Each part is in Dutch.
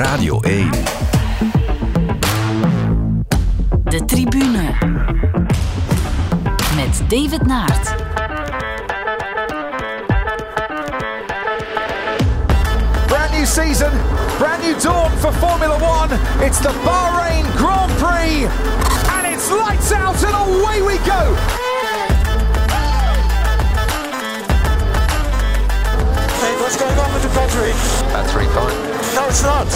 Radio 1. De Tribune. Met David Naert. Brand new season, brand new dawn for Formula 1. It's the Bahrain Grand Prix. And it's lights out and away we go. What's going on with the battery? Battery fine. No, it's not.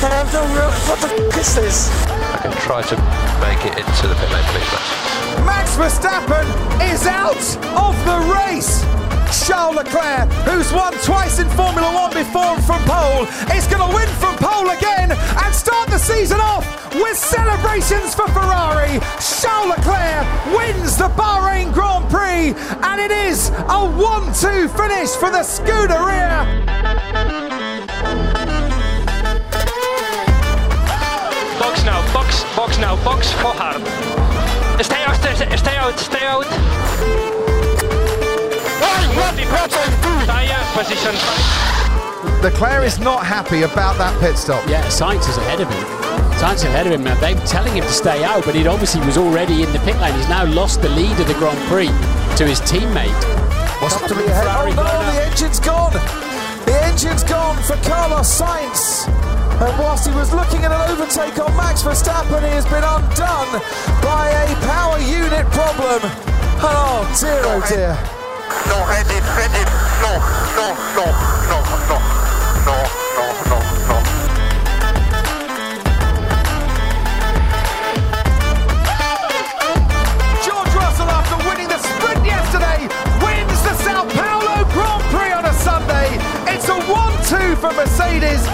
I have no real... What the f*** is this? I can try to make it into the pit lane, please, Max. Max Verstappen is out of the race. Charles Leclerc, who's won twice in Formula 1 before from pole, is going to win from pole again and start the season off with celebrations for Ferrari. Charles Leclerc wins the Bahrain Grand Prix and it is a 1-2 finish for the Scuderia. Box now, box for hard. Stay out. Position. Leclerc is not happy about that pit stop. Yeah, Sainz is ahead of him. Man. They were telling him to stay out, but he obviously was already in the pit lane. He's now lost the lead of the Grand Prix to his teammate. What's up to be ahead? Oh no, the engine's gone. The engine's gone for Carlos Sainz. And whilst he was looking at an overtake on Max Verstappen, he has been undone by a power unit problem. Oh dear, oh dear. No, end it. No. George Russell, after winning the sprint yesterday, wins the Sao Paulo Grand Prix on a Sunday. It's a 1-2 for Mercedes.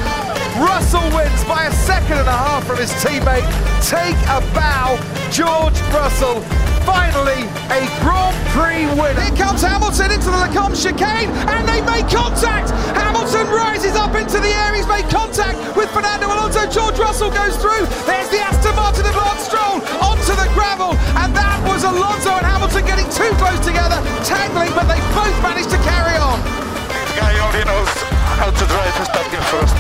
Russell wins by a second and a half from his teammate. Take a bow, George Russell. Finally, a Grand Prix winner. Here comes Hamilton into the Lecombe chicane, and they make contact. Hamilton rises up into the air. He's made contact with Fernando Alonso. George Russell goes through. There's the Aston Martin of Lance Stroll onto the gravel, and that was Alonso and Hamilton getting too close together, tangling, but they both managed to carry on. This guy only knows how to drive Verstappen first.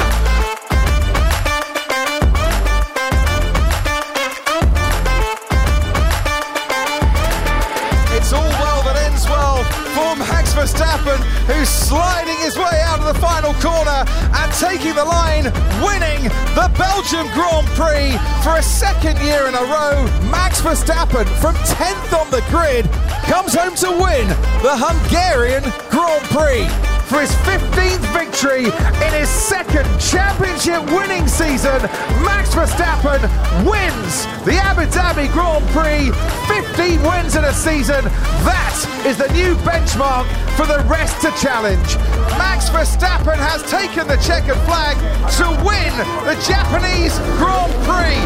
Verstappen, who's sliding his way out of the final corner and taking the line, winning the Belgium Grand Prix for a second year in a row. Max Verstappen, from 10th on the grid, comes home to win the Hungarian Grand Prix for his 15th victory in his second championship-winning season. Max Verstappen wins the Abu Dhabi Grand Prix, 15 wins in a season. That is the new benchmark for the rest to challenge. Max Verstappen has taken the checkered flag to win the Japanese Grand Prix.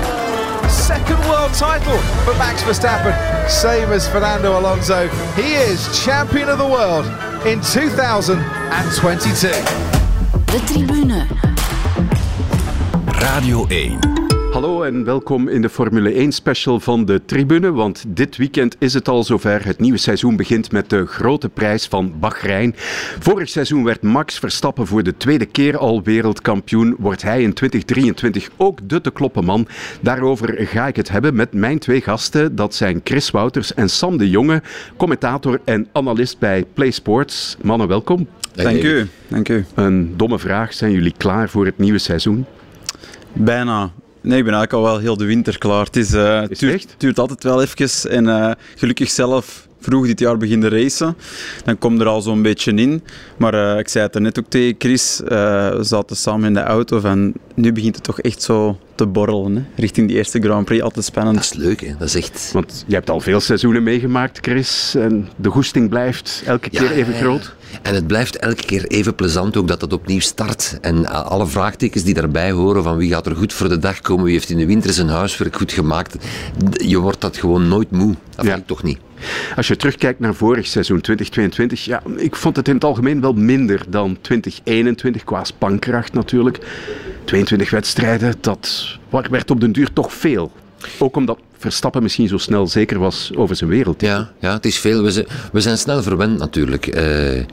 Second world title for Max Verstappen, same as Fernando Alonso. He is champion of the world in 2022. De Tribune. Radio 1. Hallo en welkom in de Formule 1 special van de Tribune, want dit weekend is het al zover. Het nieuwe seizoen begint met de grote prijs van Bahrein. Vorig seizoen werd Max Verstappen voor de tweede keer al wereldkampioen. Wordt hij in 2023 ook de te kloppen man? Daarover ga ik het hebben met mijn twee gasten. Dat zijn Kris Wauters en Sam de Jonge, commentator en analist bij PlaySports. Mannen, welkom. Dank u. Een domme vraag. Zijn jullie klaar voor het nieuwe seizoen? Bijna. Nee, ik ben eigenlijk al wel heel de winter klaar. Het is, duurt altijd wel even. En gelukkig zelf vroeg dit jaar beginnen racen. Dan kom er al zo'n beetje in. Maar ik zei het er net ook tegen Chris. We zaten samen in de auto van nu begint het toch echt zo te borrelen. Hè? Richting die eerste Grand Prix, altijd spannend. Dat is leuk, hè? Dat is echt... Want je hebt al veel seizoenen meegemaakt, Chris. En de goesting blijft elke keer even groot. En het blijft elke keer even plezant ook dat het opnieuw start. En alle vraagtekens die daarbij horen van wie gaat er goed voor de dag komen, wie heeft in de winter zijn huiswerk goed gemaakt. Je wordt dat gewoon nooit moe. Dat vind ik toch niet. Als je terugkijkt naar vorig seizoen, 2022, ja, ik vond het in het algemeen wel minder dan 2021, qua spankracht natuurlijk. 22 wedstrijden, dat werd op den duur toch veel. Ook omdat Verstappen misschien zo snel zeker was over zijn wereld. Ja, ja, het is veel. We zijn snel verwend natuurlijk. 2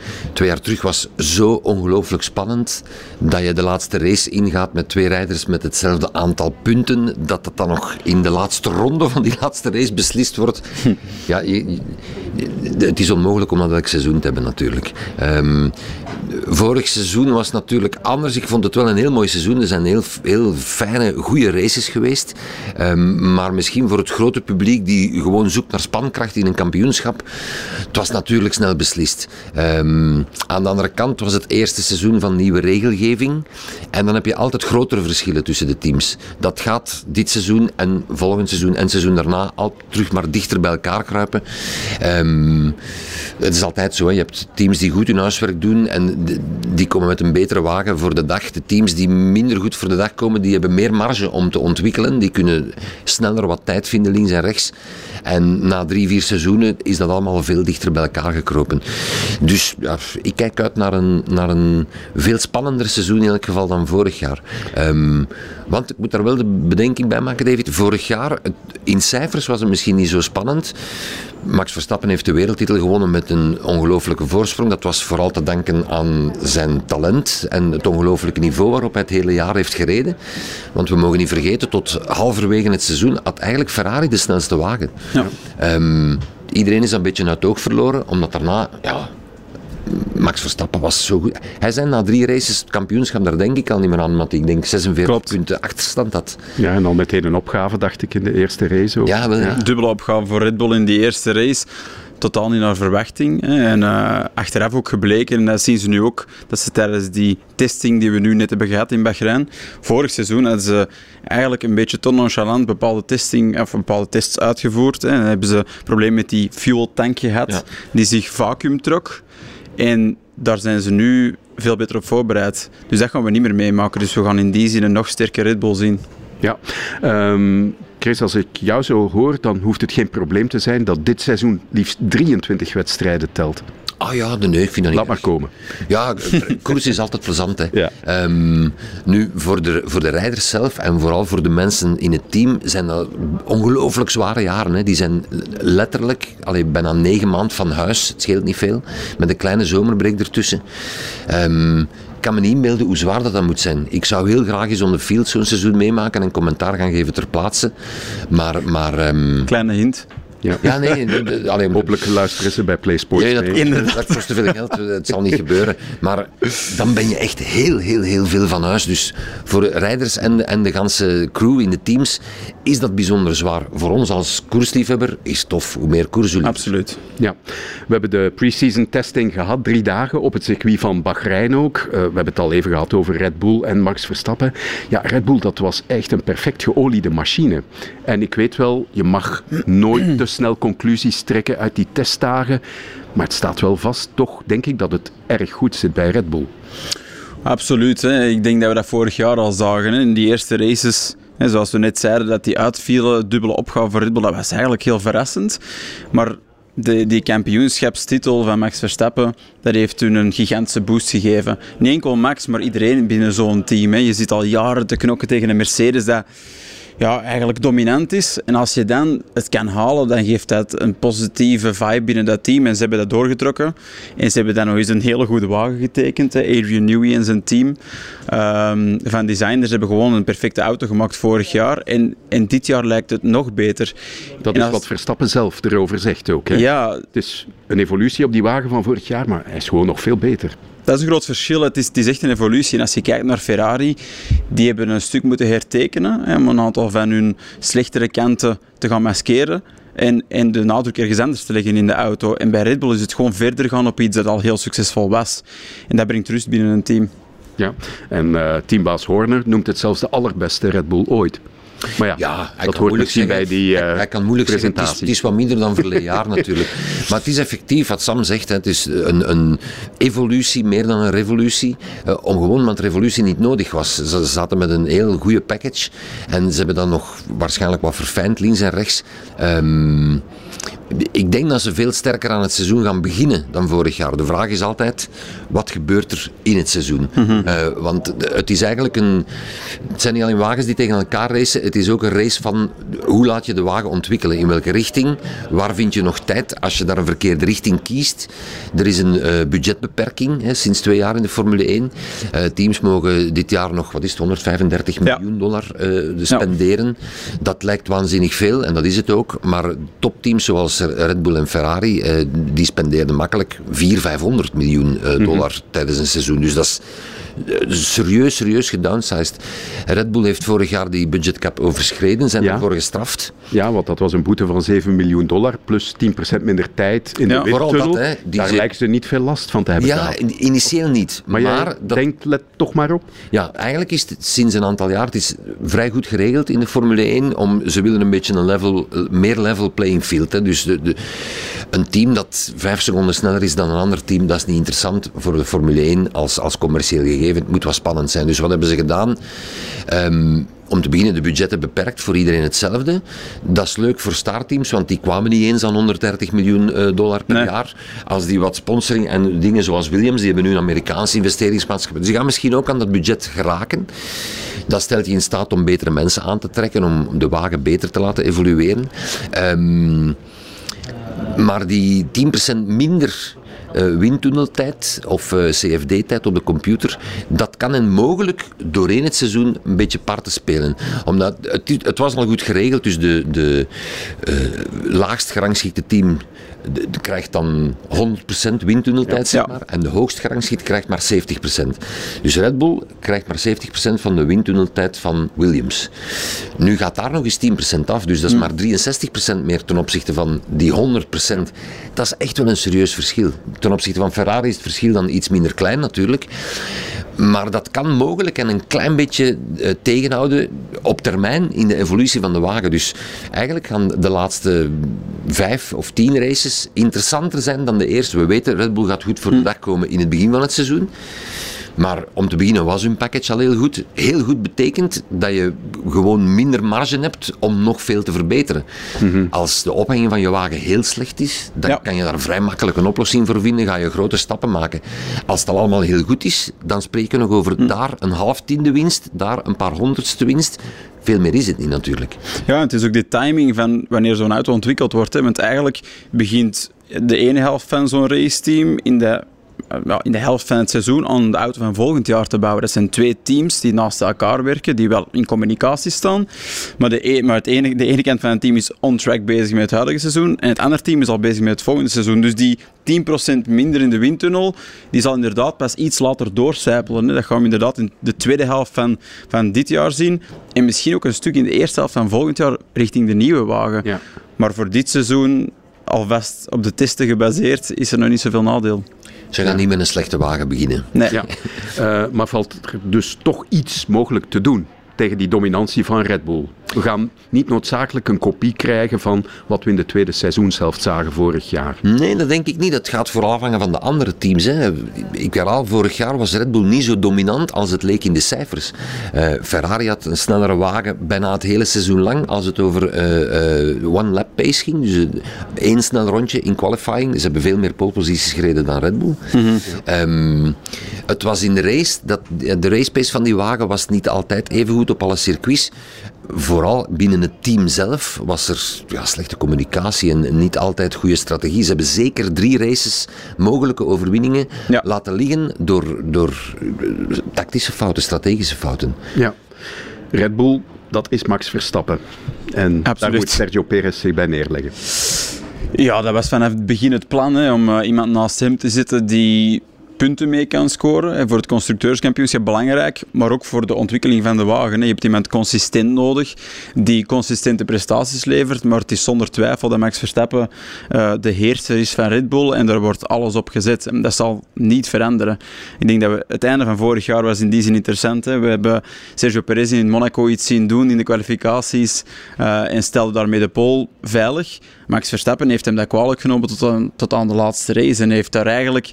jaar terug was zo ongelooflijk spannend dat je de laatste race ingaat met 2 rijders met hetzelfde aantal punten, dat het dan nog in de laatste ronde van die laatste race beslist wordt. Ja, het is onmogelijk om dat elk seizoen te hebben natuurlijk. Vorig seizoen was natuurlijk anders. Ik vond het wel een heel mooi seizoen. Er zijn heel fijne, goede races geweest. Maar misschien voor het grote publiek die gewoon zoekt naar spankracht in een kampioenschap, het was natuurlijk snel beslist. Aan de andere kant was het eerste seizoen van nieuwe regelgeving. En dan heb je altijd grotere verschillen tussen de teams. Dat gaat dit seizoen en volgend seizoen en het seizoen daarna al terug maar dichter bij elkaar kruipen. Het is altijd zo, hè. Je hebt teams die goed hun huiswerk doen en die komen met een betere wagen voor de dag. De teams die minder goed voor de dag komen, die hebben meer marge om te ontwikkelen. Die kunnen sneller wat tijd vinden, links en rechts. En na 3-4 seizoenen is dat allemaal veel dichter bij elkaar gekropen. Dus ja, ik kijk uit naar een veel spannender seizoen in elk geval dan vorig jaar. Want ik moet daar wel de bedenking bij maken, David. Vorig jaar, in cijfers was het misschien niet zo spannend. Max Verstappen heeft de wereldtitel gewonnen met een ongelooflijke voorsprong. Dat was vooral te danken aan zijn talent en het ongelooflijke niveau waarop hij het hele jaar heeft gereden. Want we mogen niet vergeten, tot halverwege het seizoen had eigenlijk Ferrari de snelste wagen. Ja. Iedereen is een beetje uit het oog verloren, omdat daarna... Ja, Max Verstappen was zo goed. Hij zei na 3 races het kampioenschap, daar denk ik al niet meer aan, want ik denk 46 Klopt. Punten achterstand had. Ja, en dan meteen een opgave, dacht ik, in de eerste race ook. Ja, wel, ja. Dubbele opgave voor Red Bull in die eerste race. Totaal niet naar verwachting. Hè. En achteraf ook gebleken, en dat zien ze nu ook, dat ze tijdens die testing die we nu net hebben gehad in Bahrein, vorig seizoen hadden ze eigenlijk een beetje te nonchalant bepaalde tests uitgevoerd. Hè. En dan hebben ze een probleem met die fuel tank gehad, ja, die zich vacuüm trok. En daar zijn ze nu veel beter op voorbereid. Dus dat gaan we niet meer meemaken. Dus we gaan in die zin een nog sterker Red Bull zien. Ja, Kris, als ik jou zo hoor, dan hoeft het geen probleem te zijn dat dit seizoen liefst 23 wedstrijden telt. Ah ja, nee, ik vind dat niet. Laat maar komen. Ja, koers is altijd plezant. Hè. Ja. Nu, voor de rijders zelf en vooral voor de mensen in het team zijn dat ongelooflijk zware jaren. Hè. Die zijn letterlijk bijna 9 maanden van huis. Het scheelt niet veel. Met een kleine zomerbreek ertussen. Ik kan me niet inbeelden hoe zwaar dat moet zijn. Ik zou heel graag eens on the field zo'n seizoen meemaken en commentaar gaan geven ter plaatse. Maar Kleine hint. Ja, ja, nee. Hopelijk luisteren ze bij PlaySports. Ja, dat kost te veel geld, het zal niet gebeuren. Maar dan ben je echt heel, heel, heel veel van huis. Dus voor de rijders en de ganse crew in de teams is dat bijzonder zwaar. Voor ons als koersliefhebber is het tof. Hoe meer koers jullie. Absoluut. Ja. We hebben de pre-season testing gehad, 3 dagen op het circuit van Bahrein ook. We hebben het al even gehad over Red Bull en Max Verstappen. Ja, Red Bull, dat was echt een perfect geoliede machine. En ik weet wel, je mag nooit te snel conclusies trekken uit die testdagen. Maar het staat wel vast, toch denk ik dat het erg goed zit bij Red Bull. Absoluut. Hè. Ik denk dat we dat vorig jaar al zagen. Hè. In die eerste races, hè, zoals we net zeiden, dat die uitvielen, dubbele opgave voor Red Bull, dat was eigenlijk heel verrassend. Maar die kampioenschapstitel van Max Verstappen, dat heeft toen een gigantische boost gegeven. Niet enkel Max, maar iedereen binnen zo'n team. Hè. Je zit al jaren te knokken tegen een Mercedes dat... ja, eigenlijk dominant is. En als je dan het kan halen, dan geeft dat een positieve vibe binnen dat team. En ze hebben dat doorgetrokken. En ze hebben dan nog eens een hele goede wagen getekend. Hè. Adrian Newey en zijn team van designers hebben gewoon een perfecte auto gemaakt vorig jaar. En dit jaar lijkt het nog beter. Dat is wat Verstappen zelf erover zegt ook. Hè? Ja. Het is een evolutie op die wagen van vorig jaar, maar hij is gewoon nog veel beter. Dat is een groot verschil. Het is echt een evolutie. En als je kijkt naar Ferrari, die hebben een stuk moeten hertekenen, hè, om een aantal van hun slechtere kanten te gaan maskeren en de nadruk ergens anders te leggen in de auto. En bij Red Bull is het gewoon verder gaan op iets dat al heel succesvol was. En dat brengt rust binnen een team. Ja, en teambaas Horner noemt het zelfs de allerbeste Red Bull ooit. Maar ja dat hoort misschien bij die hij kan moeilijk presentatie. Zeggen, het is wat minder dan verleden jaar natuurlijk. Maar het is effectief, wat Sam zegt, hè, het is een evolutie, meer dan een revolutie. Om gewoon, want revolutie niet nodig was. Ze zaten met een heel goede package. En ze hebben dan nog waarschijnlijk wat verfijnd, links en rechts. Ik denk dat ze veel sterker aan het seizoen gaan beginnen dan vorig jaar. De vraag is altijd, wat gebeurt er in het seizoen? Mm-hmm. Want het is eigenlijk het zijn niet alleen wagens die tegen elkaar racen, het is ook een race van hoe laat je de wagen ontwikkelen? In welke richting? Waar vind je nog tijd als je daar een verkeerde richting kiest? Er is een budgetbeperking sinds 2 jaar in de Formule 1. Teams mogen dit jaar nog, wat is het, $135 miljoen spenderen. Dat lijkt waanzinnig veel en dat is het ook. Maar topteams zoals Red Bull en Ferrari, die spendeerden makkelijk $400-500 miljoen tijdens een seizoen. Dus dat is serieus gedownsized. Red Bull heeft vorig jaar die budgetcap overschreden, zijn ervoor gestraft. Ja, want dat was een boete van $7 miljoen plus 10% minder tijd in de windtunnel. Daar lijkt ze niet veel last van te hebben gehad. Ja, initieel niet. Maar let toch maar op. Ja, eigenlijk is het sinds een aantal jaar, het is vrij goed geregeld in de Formule 1, ze willen een beetje een meer level playing field. Hè. Dus een team dat 5 seconden sneller is dan een ander team, dat is niet interessant voor de Formule 1 als commercieel gegeven. Het moet wat spannend zijn. Dus wat hebben ze gedaan? Om te beginnen, de budgetten beperkt, voor iedereen hetzelfde. Dat is leuk voor startteams, want die kwamen niet eens aan $130 miljoen per jaar. Als die wat sponsoring en dingen zoals Williams, die hebben nu een Amerikaanse investeringsmaatschappij. Dus die gaan misschien ook aan dat budget geraken. Dat stelt je in staat om betere mensen aan te trekken, om de wagen beter te laten evolueren. Maar die 10% minder windtunneltijd of CFD-tijd op de computer, dat kan hen mogelijk doorheen het seizoen een beetje parten spelen. Omdat het was al goed geregeld, dus de laagst gerangschikte team krijgt dan 100% windtunneltijd, zeg maar, en de hoogst gerangschikt krijgt maar 70%. Dus Red Bull krijgt maar 70% van de windtunneltijd van Williams. Nu gaat daar nog eens 10% af, dus dat is maar 63% meer ten opzichte van die 100%. Dat is echt wel een serieus verschil. Ten opzichte van Ferrari is het verschil dan iets minder klein natuurlijk. Maar dat kan mogelijk en een klein beetje tegenhouden op termijn in de evolutie van de wagen. Dus eigenlijk gaan de laatste 5 of 10 races interessanter zijn dan de eerste. We weten, Red Bull gaat goed voor de dag komen in het begin van het seizoen. Maar om te beginnen was hun package al heel goed. Heel goed betekent dat je gewoon minder marge hebt om nog veel te verbeteren. Mm-hmm. Als de ophanging van je wagen heel slecht is, dan kan je daar vrij makkelijk een oplossing voor vinden. Ga je grote stappen maken. Als het allemaal heel goed is, dan spreken we nog over daar een 1/2 winst, daar een paar 100ste winst. Veel meer is het niet natuurlijk. Ja, het is ook de timing van wanneer zo'n auto ontwikkeld wordt. Hè. Want eigenlijk begint de ene helft van zo'n raceteam in de helft van het seizoen aan de auto van volgend jaar te bouwen. Dat zijn 2 teams die naast elkaar werken, die wel in communicatie staan. Maar de ene kant van het team is on-track bezig met het huidige seizoen en het andere team is al bezig met het volgende seizoen. Dus die 10% minder in de windtunnel, die zal inderdaad pas iets later doorcijpelen. Dat gaan we inderdaad in de tweede helft van dit jaar zien. En misschien ook een stuk in de eerste helft van volgend jaar richting de nieuwe wagen. Ja. Maar voor dit seizoen, alvast op de testen gebaseerd, is er nog niet zoveel nadeel. Ze gaan niet met een slechte wagen beginnen. Nee. Ja. Maar valt er dus toch iets mogelijk te doen tegen die dominantie van Red Bull? We gaan niet noodzakelijk een kopie krijgen van wat we in de tweede seizoenshelft zagen vorig jaar. Nee, dat denk ik niet. Dat gaat vooral afhangen van de andere teams. Hè. Ik herhaal, vorig jaar was Red Bull niet zo dominant als het leek in de cijfers. Ferrari had een snellere wagen bijna het hele seizoen lang als het over one lap pace ging. Dus 1 snel rondje in qualifying. Ze hebben veel meer poleposities gereden dan Red Bull. Mm-hmm. Het was in de race, de race pace van die wagen was niet altijd even goed op alle circuits. Vooral binnen het team zelf was er slechte communicatie en niet altijd goede strategie. Ze hebben zeker 3 races mogelijke overwinningen laten liggen door tactische fouten, strategische fouten. Ja. Red Bull, dat is Max Verstappen. En daar moet Sergio Perez zich bij neerleggen. Ja, dat was vanaf het begin het plan, hè, om iemand naast hem te zitten die punten mee kan scoren. En voor het constructeurskampioenschap belangrijk, maar ook voor de ontwikkeling van de wagen. Je hebt iemand consistent nodig, die consistente prestaties levert, maar het is zonder twijfel dat Max Verstappen de heerser is van Red Bull en daar wordt alles op gezet. En dat zal niet veranderen. Ik denk dat het einde van vorig jaar was in die zin interessant. Hè. We hebben Sergio Perez in Monaco iets zien doen in de kwalificaties en stelde daarmee de pole veilig. Max Verstappen heeft hem dat kwalijk genomen tot aan de laatste race en heeft daar eigenlijk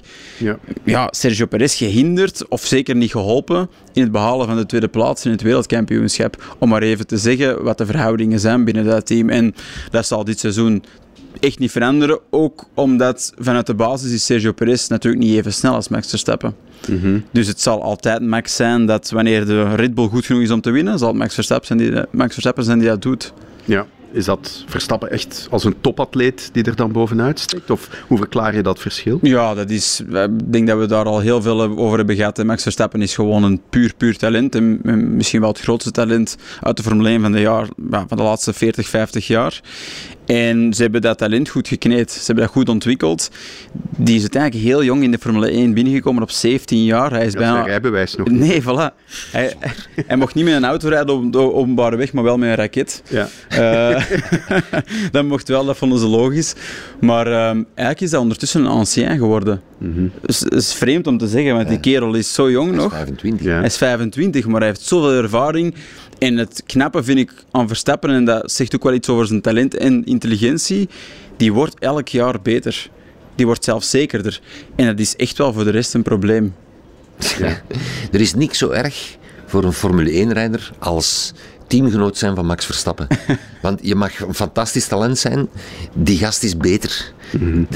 Sergio Perez gehinderd of zeker niet geholpen in het behalen van de tweede plaats in het wereldkampioenschap. Om maar even te zeggen wat de verhoudingen zijn binnen dat team. En dat zal dit seizoen echt niet veranderen. Ook omdat vanuit de basis is Sergio Perez natuurlijk niet even snel als Max Verstappen. Mm-hmm. Dus het zal altijd Max zijn dat wanneer de Red Bull goed genoeg is om te winnen, zal het Max Verstappen zijn die dat doet. Ja. Is dat Verstappen echt als een topatleet die er dan bovenuit steekt? Of hoe verklaar je dat verschil? Ja, dat is, ik denk dat we daar al heel veel over hebben gehad. Max Verstappen is gewoon een puur talent. En misschien wel het grootste talent uit de Formule 1 van de laatste 40, 50 jaar. En ze hebben dat talent goed gekneed. Ze hebben dat goed ontwikkeld. Die is uiteindelijk heel jong in de Formule 1 binnengekomen op 17 jaar. Hij is bijna... rijbewijs nog. Nee, voilà. Hij mocht niet met een auto rijden op de openbare weg, maar wel met een raket. Ja. Dat mocht wel, dat vonden ze logisch. Maar eigenlijk is dat ondertussen een ancien geworden. Mm-hmm. Is vreemd om te zeggen, want die kerel is zo jong nog. Hij is 25. Ja. Hij is 25, maar hij heeft zoveel ervaring. En het knappe vind ik aan Verstappen, en dat zegt ook wel iets over zijn talent en intelligentie, die wordt elk jaar beter. Die wordt zelfzekerder. En dat is echt wel voor de rest een probleem. Ja. Er is niks zo erg voor een Formule 1-rijder als teamgenoot zijn van Max Verstappen. Want je mag een fantastisch talent zijn, die gast is beter. Mm-hmm.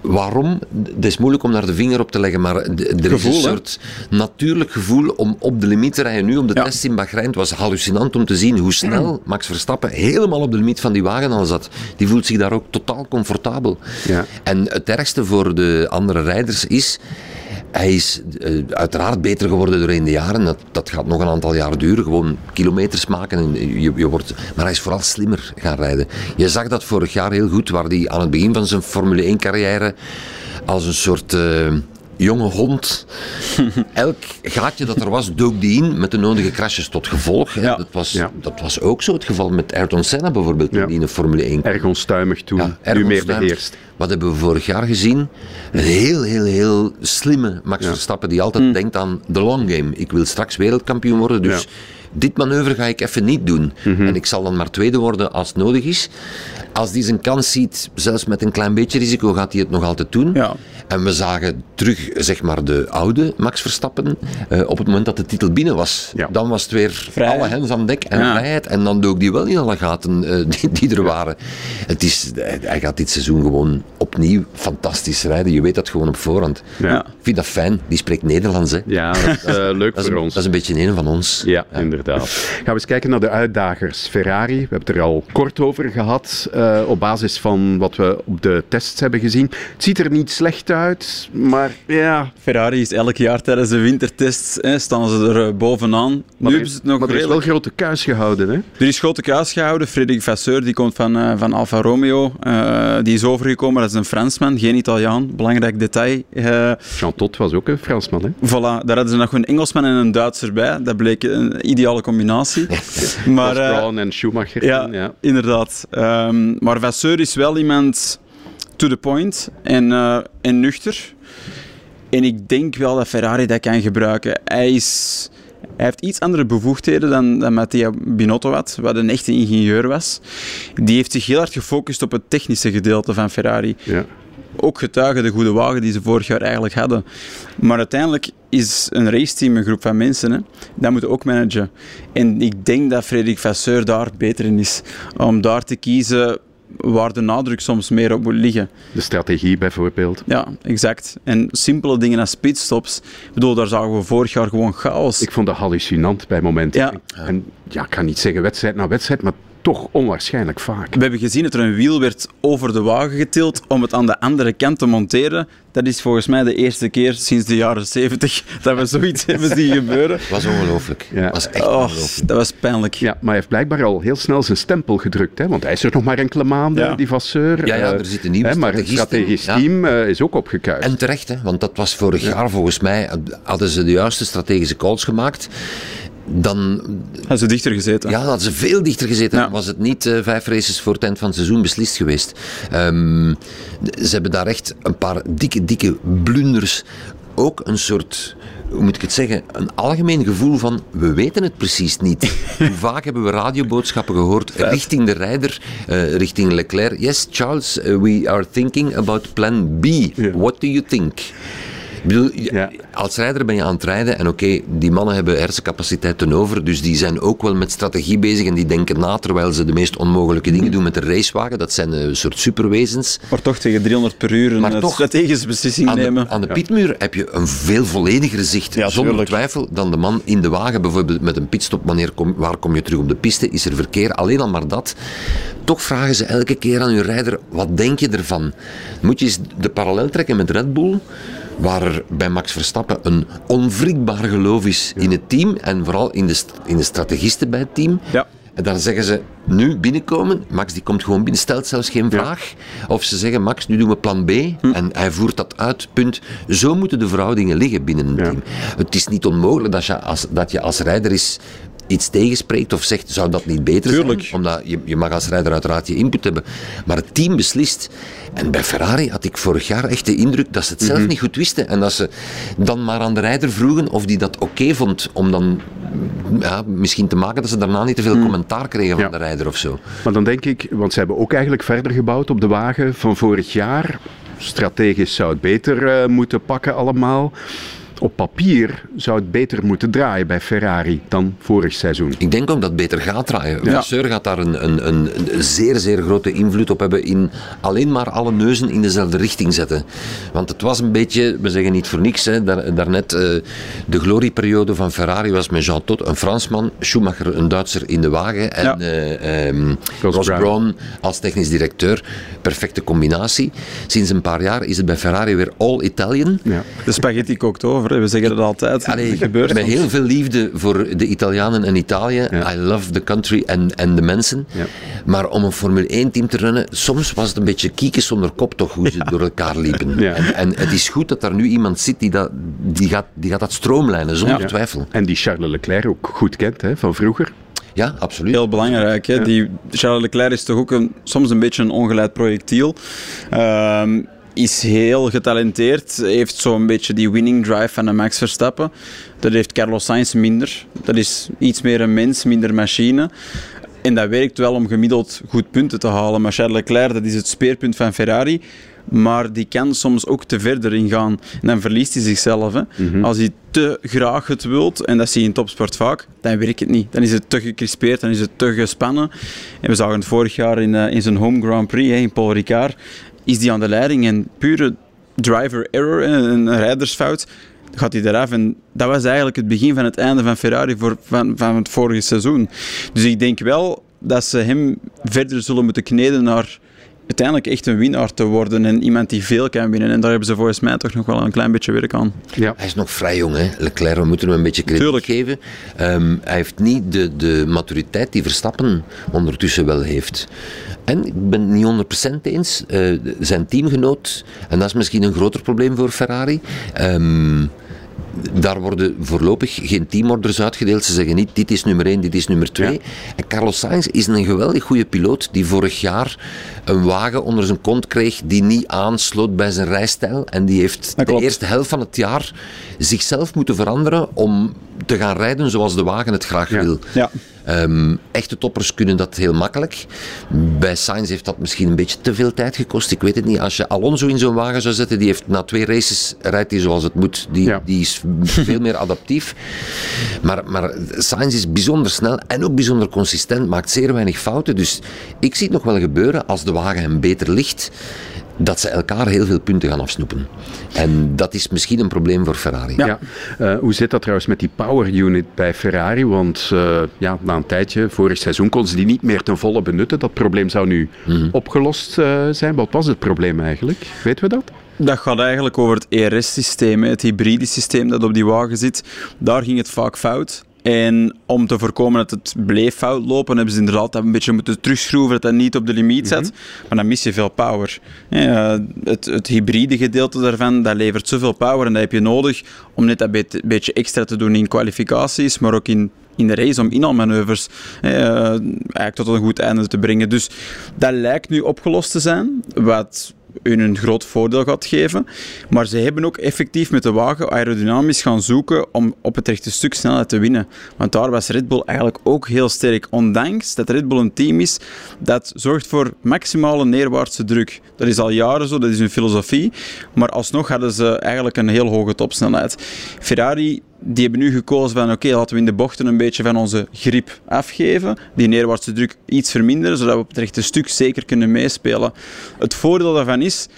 Waarom? Het is moeilijk om daar de vinger op te leggen, maar er is een soort natuurlijk gevoel om op de limiet te rijden. Nu op de test in Bahrein, het was hallucinant om te zien hoe snel Max Verstappen helemaal op de limiet van die wagen al zat. Die voelt zich daar ook totaal comfortabel. Ja. En het ergste voor de andere rijders is... Hij is uiteraard beter geworden doorheen de jaren. Dat gaat nog een aantal jaar duren. Gewoon kilometers maken. En maar hij is vooral slimmer gaan rijden. Je zag dat vorig jaar heel goed, waar hij aan het begin van zijn Formule 1 carrière als een soort jonge hond. Elk gaatje dat er was, dook die in met de nodige crashes tot gevolg. Ja. Dat was ook zo het geval met Ayrton Senna bijvoorbeeld, die in de Formule 1. Erg onstuimig toen, nu meer beheerst. Wat hebben we vorig jaar gezien? Een heel, heel, heel slimme Max Verstappen die altijd denkt aan de long game. Ik wil straks wereldkampioen worden, dus dit manoeuvre ga ik even niet doen. Mm-hmm. En ik zal dan maar tweede worden als het nodig is. Als hij zijn kans ziet, zelfs met een klein beetje risico, gaat hij het nog altijd doen. Ja. En we zagen terug, zeg maar, de oude Max Verstappen op het moment dat de titel binnen was. Ja. Dan was het weer vrijheid. Alle hens aan dek en vrijheid. En dan dook die wel in alle gaten die er waren. Hij gaat dit seizoen gewoon opnieuw fantastisch rijden. Je weet dat gewoon op voorhand. Ja. Ik vind dat fijn. Die spreekt Nederlands, hè. Ja, leuk voor ons. Dat is een beetje een van ons. Ja, inderdaad. Gaan we eens kijken naar de uitdagers. Ferrari, we hebben het er al kort over gehad, op basis van wat we op de tests hebben gezien. Het ziet er niet slecht uit, maar ja... Ferrari is elk jaar tijdens de wintertests, staan ze er bovenaan. Maar er is wel grote kuis gehouden, hè? Er is grote kuis gehouden. Frédéric Vasseur, die komt van Alfa Romeo, die is overgekomen. Maar dat is een Fransman, geen Italiaan. Belangrijk detail. Jean-Todt was ook een Fransman, hè? Voilà, daar hadden ze nog een Engelsman en een Duitser bij. Dat bleek een ideale combinatie. Maar Brown en Schumacher. Ja, inderdaad. Maar Vasseur is wel iemand to the point en nuchter. En ik denk wel dat Ferrari dat kan gebruiken. Hij heeft iets andere bevoegdheden dan Mattia Binotto had, wat een echte ingenieur was. Die heeft zich heel hard gefocust op het technische gedeelte van Ferrari. Ja. Ook getuige de goede wagen die ze vorig jaar eigenlijk hadden. Maar uiteindelijk is een raceteam een groep van mensen. Hè? Dat moeten we ook managen. En ik denk dat Frédéric Vasseur daar beter in is. Om daar te kiezen waar de nadruk soms meer op moet liggen. De strategie bijvoorbeeld. Ja, exact. En simpele dingen als pitstops. Ik bedoel, daar zagen we vorig jaar gewoon chaos. Ik vond dat hallucinant bij momenten. Ja. En ik kan niet zeggen wedstrijd na wedstrijd, maar toch onwaarschijnlijk vaak. We hebben gezien dat er een wiel werd over de wagen getild om het aan de andere kant te monteren. Dat is volgens mij de eerste keer sinds de jaren 70 dat we zoiets hebben zien gebeuren. Dat was ongelooflijk. Ja. Dat was echt ongelooflijk. Dat was pijnlijk. Ja, maar hij heeft blijkbaar al heel snel zijn stempel gedrukt, hè? Want hij is er nog maar enkele maanden, die Vasseur. Ja, er zit een nieuwe strategisch team is ook opgekuist. En terecht, hè? Want dat was vorig jaar volgens mij, hadden ze de juiste strategische calls gemaakt. Dan hadden ze dichter gezeten. Ja, hadden ze veel dichter gezeten. Dan was het niet 5 races voor het eind van het seizoen beslist geweest. Ze hebben daar echt een paar dikke, dikke blunders. Ook een soort, hoe moet ik het zeggen, een algemeen gevoel van we weten het precies niet. Hoe vaak hebben we radioboodschappen gehoord richting de rijder, richting Leclerc. Yes, Charles, we are thinking about plan B. Yeah. What do you think? Ik bedoel, als rijder ben je aan het rijden en oké, die mannen hebben hersencapaciteit ten over, dus die zijn ook wel met strategie bezig en die denken na terwijl ze de meest onmogelijke dingen doen met de racewagen. Dat zijn een soort superwezens. Maar toch tegen 300 per uur een strategische beslissing nemen. Aan de pitmuur heb je een veel vollediger zicht, zonder twijfel, dan de man in de wagen. Bijvoorbeeld met een pitstop, waar kom je terug op de piste? Is er verkeer? Alleen al maar dat. Toch vragen ze elke keer aan hun rijder, wat denk je ervan? Moet je eens de parallel trekken met Red Bull, waar er bij Max Verstappen een onwrikbaar geloof is in het team en vooral in de strategisten bij het team. Ja. En dan zeggen ze, nu binnenkomen, Max die komt gewoon binnen, stelt zelfs geen vraag. Of ze zeggen, Max, nu doen we plan B. En hij voert dat uit, punt. Zo moeten de verhoudingen liggen binnen een team. Het is niet onmogelijk dat je als rijder is iets tegenspreekt of zegt, zou dat niet beter zijn? Omdat je mag als rijder uiteraard je input hebben. Maar het team beslist. En bij Ferrari had ik vorig jaar echt de indruk dat ze het zelf niet goed wisten. En dat ze dan maar aan de rijder vroegen of die dat oké vond. Om dan misschien te maken dat ze daarna niet te veel commentaar kregen van de rijder of zo. Maar dan denk ik, want ze hebben ook eigenlijk verder gebouwd op de wagen van vorig jaar. Strategisch zou het beter moeten pakken allemaal. Op papier zou het beter moeten draaien bij Ferrari dan vorig seizoen. Ik denk ook dat het beter gaat draaien. Vasseur gaat daar een zeer, zeer grote invloed op hebben in alleen maar alle neuzen in dezelfde richting zetten. Want het was een beetje, we zeggen niet voor niks, hè, daarnet de glorieperiode van Ferrari was met Jean Todt, een Fransman, Schumacher, een Duitser in de wagen en Ross Brown als technisch directeur. Perfecte combinatie. Sinds een paar jaar is het bij Ferrari weer all Italian. Ja. De spaghetti kookt over. We zeggen dat altijd. Allee, gebeurt met heel veel liefde voor de Italianen en Italië. Ja. I love the country en de mensen. Ja. Maar om een Formule 1 team te runnen, soms was het een beetje kiekjes zonder kop toch, hoe ze door elkaar liepen. Ja. En het is goed dat daar nu iemand zit die gaat dat stroomlijnen, zonder twijfel. En die Charles Leclerc ook goed kent, hè, van vroeger. Ja, absoluut. Heel belangrijk. Hè? Ja. Die Charles Leclerc is toch ook soms een beetje een ongeleid projectiel. Is heel getalenteerd, heeft zo'n beetje die winning drive van de Max Verstappen. Dat heeft Carlos Sainz minder. Dat is iets meer een mens, minder machine. En dat werkt wel om gemiddeld goed punten te halen. Maar Charles Leclerc, dat is het speerpunt van Ferrari. Maar die kan soms ook te verder ingaan. En dan verliest hij zichzelf. Hè. Mm-hmm. Als hij te graag het wilt, en dat zie je in topsport vaak, dan werkt het niet. Dan is het te gecrispeerd, dan is het te gespannen. En we zagen het vorig jaar in zijn home Grand Prix, hè, in Paul Ricard. Is die aan de leiding en pure driver error, een rijdersfout, gaat hij eraf. En dat was eigenlijk het begin van het einde van Ferrari van het vorige seizoen. Dus ik denk wel dat ze hem verder zullen moeten kneden naar uiteindelijk echt een winnaar te worden en iemand die veel kan winnen. En daar hebben ze volgens mij toch nog wel een klein beetje werk aan. Ja. Hij is nog vrij jong, hè, Leclerc. We moeten hem een beetje kritiek geven. Hij heeft niet de maturiteit die Verstappen ondertussen wel heeft. En ik ben het niet 100% eens. Zijn teamgenoot, en dat is misschien een groter probleem voor Ferrari. Daar worden voorlopig geen teamorders uitgedeeld. Ze zeggen niet, dit is nummer 1, dit is nummer 2. Ja. En Carlos Sainz is een geweldig goede piloot die vorig jaar een wagen onder zijn kont kreeg die niet aansloot bij zijn rijstijl. En die heeft de eerste helft van het jaar zichzelf moeten veranderen om te gaan rijden zoals de wagen het graag wil. Ja. Echte toppers kunnen dat heel makkelijk. Bij Sainz heeft dat misschien een beetje te veel tijd gekost. Ik weet het niet. Als je Alonso in zo'n wagen zou zetten, die heeft na 2 races, rijdt hij zoals het moet. Die is veel meer adaptief. Maar Sainz is bijzonder snel en ook bijzonder consistent. Maakt zeer weinig fouten. Dus ik zie het nog wel gebeuren, als de wagen hem beter ligt, dat ze elkaar heel veel punten gaan afsnoepen. En dat is misschien een probleem voor Ferrari. Ja. Hoe zit dat trouwens met die power unit bij Ferrari? Want na een tijdje, vorig seizoen, kon ze die niet meer ten volle benutten. Dat probleem zou nu opgelost zijn. Wat was het probleem eigenlijk? Weten we dat? Dat gaat eigenlijk over het ERS-systeem, het hybride systeem dat op die wagen zit. Daar ging het vaak fout. En om te voorkomen dat het bleef fout lopen, hebben ze inderdaad een beetje moeten terugschroeven dat dat niet op de limiet zat. Maar dan mis je veel power. Ja, het hybride gedeelte daarvan, dat levert zoveel power en dat heb je nodig om net dat beetje extra te doen in kwalificaties, maar ook in de race om inhaalmanoeuvres eigenlijk tot een goed einde te brengen. Dus dat lijkt nu opgelost te zijn, wat hun een groot voordeel gaat geven. Maar ze hebben ook effectief met de wagen aerodynamisch gaan zoeken om op het rechte stuk snelheid te winnen. Want daar was Red Bull eigenlijk ook heel sterk. Ondanks dat Red Bull een team is dat zorgt voor maximale neerwaartse druk. Dat is al jaren zo, dat is hun filosofie. Maar alsnog hadden ze eigenlijk een heel hoge topsnelheid. Ferrari... die hebben nu gekozen van oké, laten we in de bochten een beetje van onze grip afgeven. Die neerwaartse druk iets verminderen, zodat we op het rechte stuk zeker kunnen meespelen. Het voordeel daarvan is,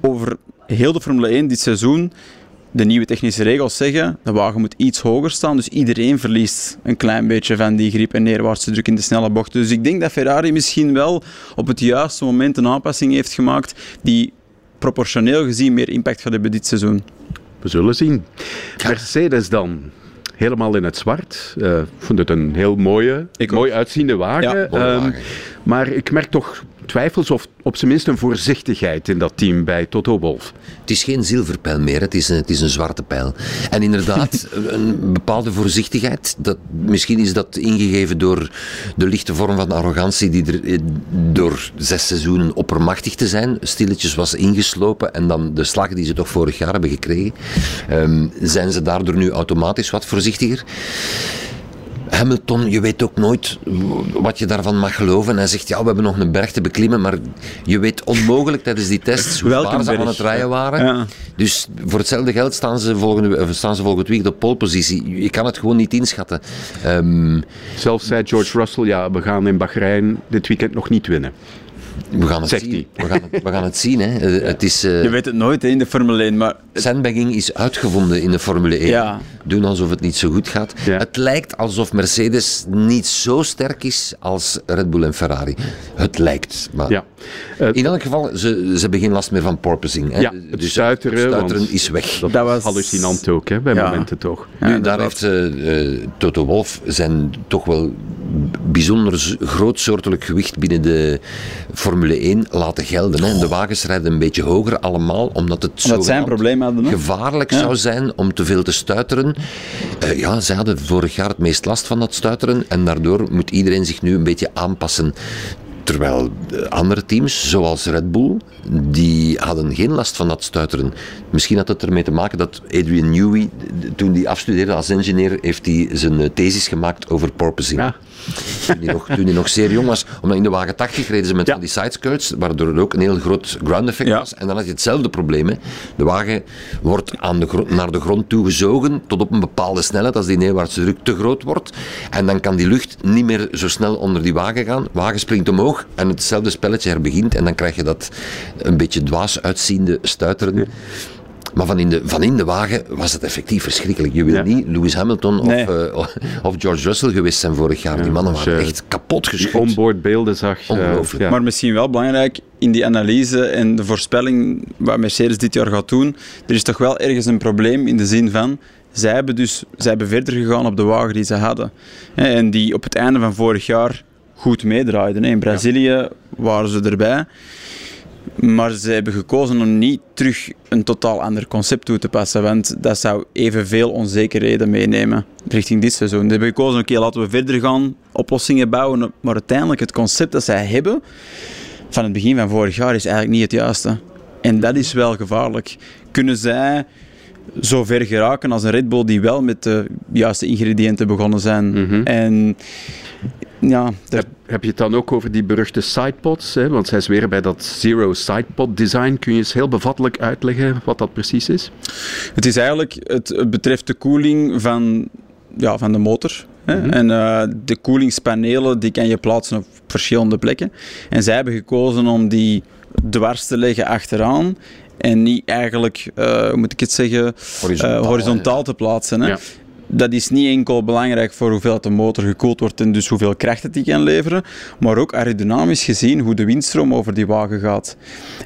over heel de Formule 1 dit seizoen, de nieuwe technische regels zeggen, de wagen moet iets hoger staan. Dus iedereen verliest een klein beetje van die grip en neerwaartse druk in de snelle bocht. Dus ik denk dat Ferrari misschien wel op het juiste moment een aanpassing heeft gemaakt die proportioneel gezien meer impact gaat hebben dit seizoen. We zullen zien. Mercedes dan, helemaal in het zwart. Ik vond het een heel mooi uitziende wagen. Ja, maar ik merk toch twijfels of op zijn minst een voorzichtigheid in dat team bij Toto Wolff. Het is geen zilverpijl meer, het is een zwarte pijl. En inderdaad, een bepaalde voorzichtigheid. Misschien is dat ingegeven door de lichte vorm van arrogantie die er door 6 seizoenen oppermachtig te zijn, stilletjes was ingeslopen en dan de slag die ze toch vorig jaar hebben gekregen. Zijn ze daardoor nu automatisch wat voorzichtiger? Hamilton, je weet ook nooit wat je daarvan mag geloven. Hij zegt, ja, we hebben nog een berg te beklimmen, maar je weet onmogelijk tijdens die tests hoe zwaar ze aan het rijden waren. Ja. Dus voor hetzelfde geld staan ze volgend week op polepositie. Je kan het gewoon niet inschatten. Zelfs zei George Russell, ja, we gaan in Bahrein dit weekend nog niet winnen. We gaan het zien. Hè. Het is, je weet het nooit hè, in de Formule 1. Maar... sandbagging is uitgevonden in de Formule 1. Ja. Doen alsof het niet zo goed gaat. Ja. Het lijkt alsof Mercedes niet zo sterk is als Red Bull en Ferrari. Het lijkt. Maar ja. In elk geval, ze hebben geen last meer van porpoising. Hè. Ja, het stuiteren is weg. Dat was hallucinant ook, hè, bij momenten toch. Ja, nu, daar heeft Toto Wolff zijn toch wel bijzonder grootsoortelijk gewicht binnen de Formule 1 laten gelden. Hè. De wagens rijden een beetje hoger allemaal, omdat het zo gevaarlijk zou zijn om te veel te stuiteren. Zij hadden vorig jaar het meest last van dat stuiteren en daardoor moet iedereen zich nu een beetje aanpassen. Terwijl andere teams, zoals Red Bull, die hadden geen last van dat stuiteren. Misschien had het ermee te maken dat Adrian Newey, toen hij afstudeerde als ingenieur, heeft hij zijn thesis gemaakt over porpoising. Ja. Toen hij nog zeer jong was, omdat in de wagen 80 reden ze met die sideskirts, waardoor er ook een heel groot ground effect was. En dan had je hetzelfde probleem. Hè. De wagen wordt naar de grond toe gezogen tot op een bepaalde snelheid, als die neerwaartse druk te groot wordt. En dan kan die lucht niet meer zo snel onder die wagen gaan. De wagen springt omhoog en hetzelfde spelletje herbegint. En dan krijg je dat een beetje dwaas uitziende stuiteren. Ja. Maar van in de wagen was het effectief verschrikkelijk. Je wil niet Lewis Hamilton of George Russell geweest zijn vorig jaar. Die mannen waren echt kapot geschud. Die onboardbeelden zag je. Ongelooflijk. Ja. Maar misschien wel belangrijk in die analyse en de voorspelling wat Mercedes dit jaar gaat doen. Er is toch wel ergens een probleem in de zin van... Zij hebben verder gegaan op de wagen die ze hadden. En die op het einde van vorig jaar goed meedraaiden. In Brazilië waren ze erbij. Maar ze hebben gekozen om niet terug een totaal ander concept toe te passen, want dat zou evenveel onzekerheden meenemen richting dit seizoen. Ze hebben gekozen, oké, laten we verder gaan, oplossingen bouwen, maar uiteindelijk het concept dat zij hebben van het begin van vorig jaar is eigenlijk niet het juiste. En dat is wel gevaarlijk. Kunnen zij zo ver geraken als een Red Bull die wel met de juiste ingrediënten begonnen zijn? Mm-hmm. En... ja, heb je het dan ook over die beruchte sidepods? Hè? Want zij zweren bij dat zero sidepod design. Kun je eens heel bevattelijk uitleggen wat dat precies is? Het is eigenlijk, het betreft de koeling van de motor. Hè? Mm-hmm. En de koelingspanelen die kan je plaatsen op verschillende plekken. En zij hebben gekozen om die dwars te leggen achteraan. En niet eigenlijk, hoe moet ik het zeggen, horizontaal te plaatsen. Hè? Ja. Dat is niet enkel belangrijk voor hoeveel de motor gekoeld wordt en dus hoeveel kracht het die kan leveren, maar ook aerodynamisch gezien hoe de windstroom over die wagen gaat.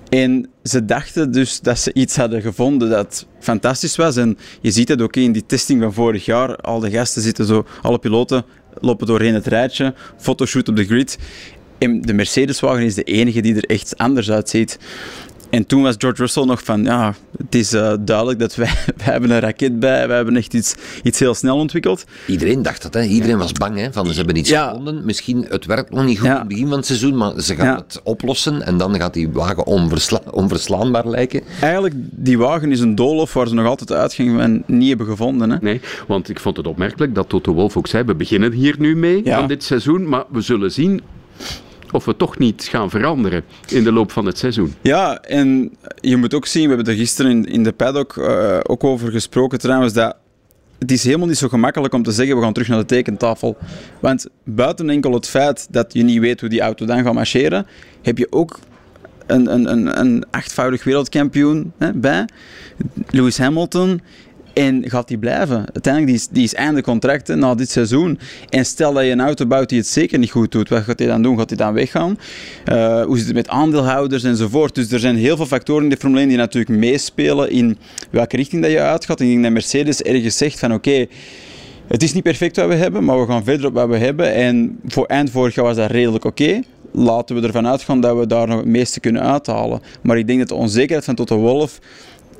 En ze dachten dus dat ze iets hadden gevonden dat fantastisch was. En je ziet het ook in die testing van vorig jaar. Al de gasten zitten zo, alle piloten lopen doorheen het rijtje, fotoshoot op de grid. En de Mercedes-wagen is de enige die er echt anders uitziet. En toen was George Russell nog van, ja, het is duidelijk dat wij hebben een raket bij, wij hebben echt iets heel snel ontwikkeld. Iedereen dacht dat, hè? Iedereen was bang, hè? Van, ze hebben iets gevonden, misschien het werkt nog niet goed in het begin van het seizoen, maar ze gaan het oplossen en dan gaat die wagen onverslaanbaar lijken. Eigenlijk, die wagen is een doolhof waar ze nog altijd uitgingen en niet hebben gevonden. Hè? Nee, want ik vond het opmerkelijk dat Toto Wolff ook zei, we beginnen hier nu mee aan dit seizoen, maar we zullen zien of we toch niet gaan veranderen in de loop van het seizoen. Ja, en je moet ook zien, we hebben er gisteren in de paddock ook over gesproken trouwens, dat het is helemaal niet zo gemakkelijk om te zeggen, we gaan terug naar de tekentafel. Want buiten enkel het feit dat je niet weet hoe die auto dan gaat marcheren, heb je ook een achtvoudig wereldkampioen bij, Lewis Hamilton. En gaat die blijven? Uiteindelijk, die is einde contract na dit seizoen. En stel dat je een auto bouwt die het zeker niet goed doet. Wat gaat hij dan doen? Gaat hij dan weggaan? Hoe zit het met aandeelhouders enzovoort? Dus er zijn heel veel factoren in de Formule 1 die natuurlijk meespelen in welke richting dat je uitgaat. Ik denk dat Mercedes ergens zegt van oké, het is niet perfect wat we hebben, maar we gaan verder op wat we hebben. En voor eind vorig jaar was dat redelijk oké. Laten we ervan uitgaan dat we daar nog het meeste kunnen uithalen. Maar ik denk dat de onzekerheid van Toto Wolff,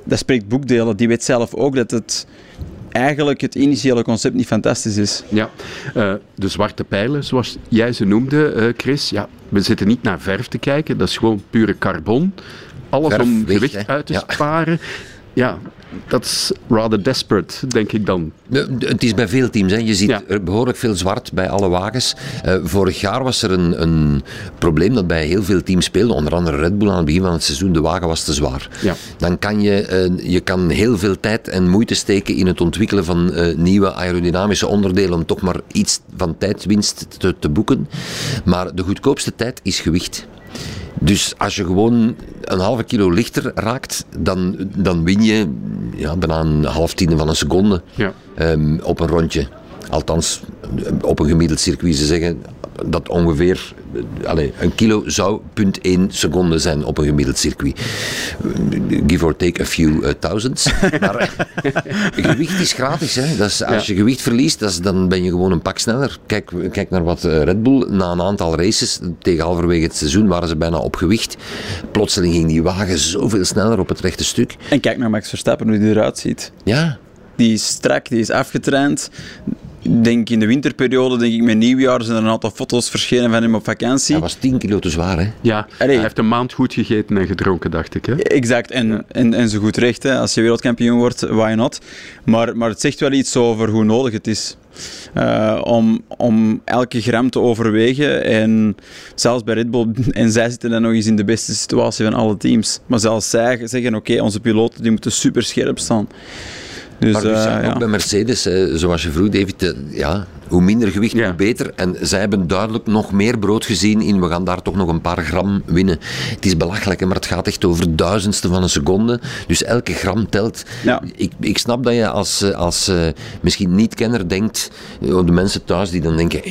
dat spreekt boekdelen. Die weet zelf ook dat het eigenlijk het initiële concept niet fantastisch is. Ja, de zwarte pijlen, zoals jij ze noemde, Kris. Ja, we zitten niet naar verf te kijken, dat is gewoon pure carbon. Alles verf, om gewicht uit te sparen. Ja, dat is rather desperate, denk ik dan. Het is bij veel teams, hè. Je ziet behoorlijk veel zwart bij alle wagens. Vorig jaar was er een probleem dat bij heel veel teams speelde. Onder andere Red Bull aan het begin van het seizoen. De wagen was te zwaar. Ja. Dan kan je kan heel veel tijd en moeite steken in het ontwikkelen van nieuwe aerodynamische onderdelen om toch maar iets van tijdwinst te boeken. Maar de goedkoopste tijd is gewicht. Dus als je gewoon een halve kilo lichter raakt, dan win je bijna een halftiende van een seconde op een rondje. Althans, op een gemiddeld circuit, ze zeggen dat ongeveer een kilo zou 0,1 seconde zijn op een gemiddeld circuit. Give or take a few thousands. Maar gewicht is gratis. Hè. Dat is, als je gewicht verliest, dan ben je gewoon een pak sneller. Kijk naar wat Red Bull. Na een aantal races, tegen halverwege het seizoen, waren ze bijna op gewicht. Plotseling ging die wagen zoveel sneller op het rechte stuk. En kijk naar Max Verstappen, hoe die eruit ziet. Ja. Die is strak, die is afgetraind. Denk in de winterperiode, met nieuwjaar, zijn er een aantal foto's verschenen van hem op vakantie. Hij was 10 kilo te zwaar, hè? Ja, hij heeft een maand goed gegeten en gedronken, dacht ik, hè? Exact, en zo goed recht, hè? Als je wereldkampioen wordt, why not? Maar het zegt wel iets over hoe nodig het is om elke gram te overwegen. En zelfs bij Red Bull, en zij zitten dan nog eens in de beste situatie van alle teams. Maar zelfs zij zeggen, oké, onze piloten die moeten super scherp staan. Dus, maar dus ook bij Mercedes, zoals je vroeg, David, hoe minder gewicht, hoe beter. En zij hebben duidelijk nog meer brood gezien in, we gaan daar toch nog een paar gram winnen. Het is belachelijk, maar het gaat echt over duizendsten van een seconde. Dus elke gram telt. Ja. Ik snap dat je als misschien niet-kenner denkt, de mensen thuis die dan denken,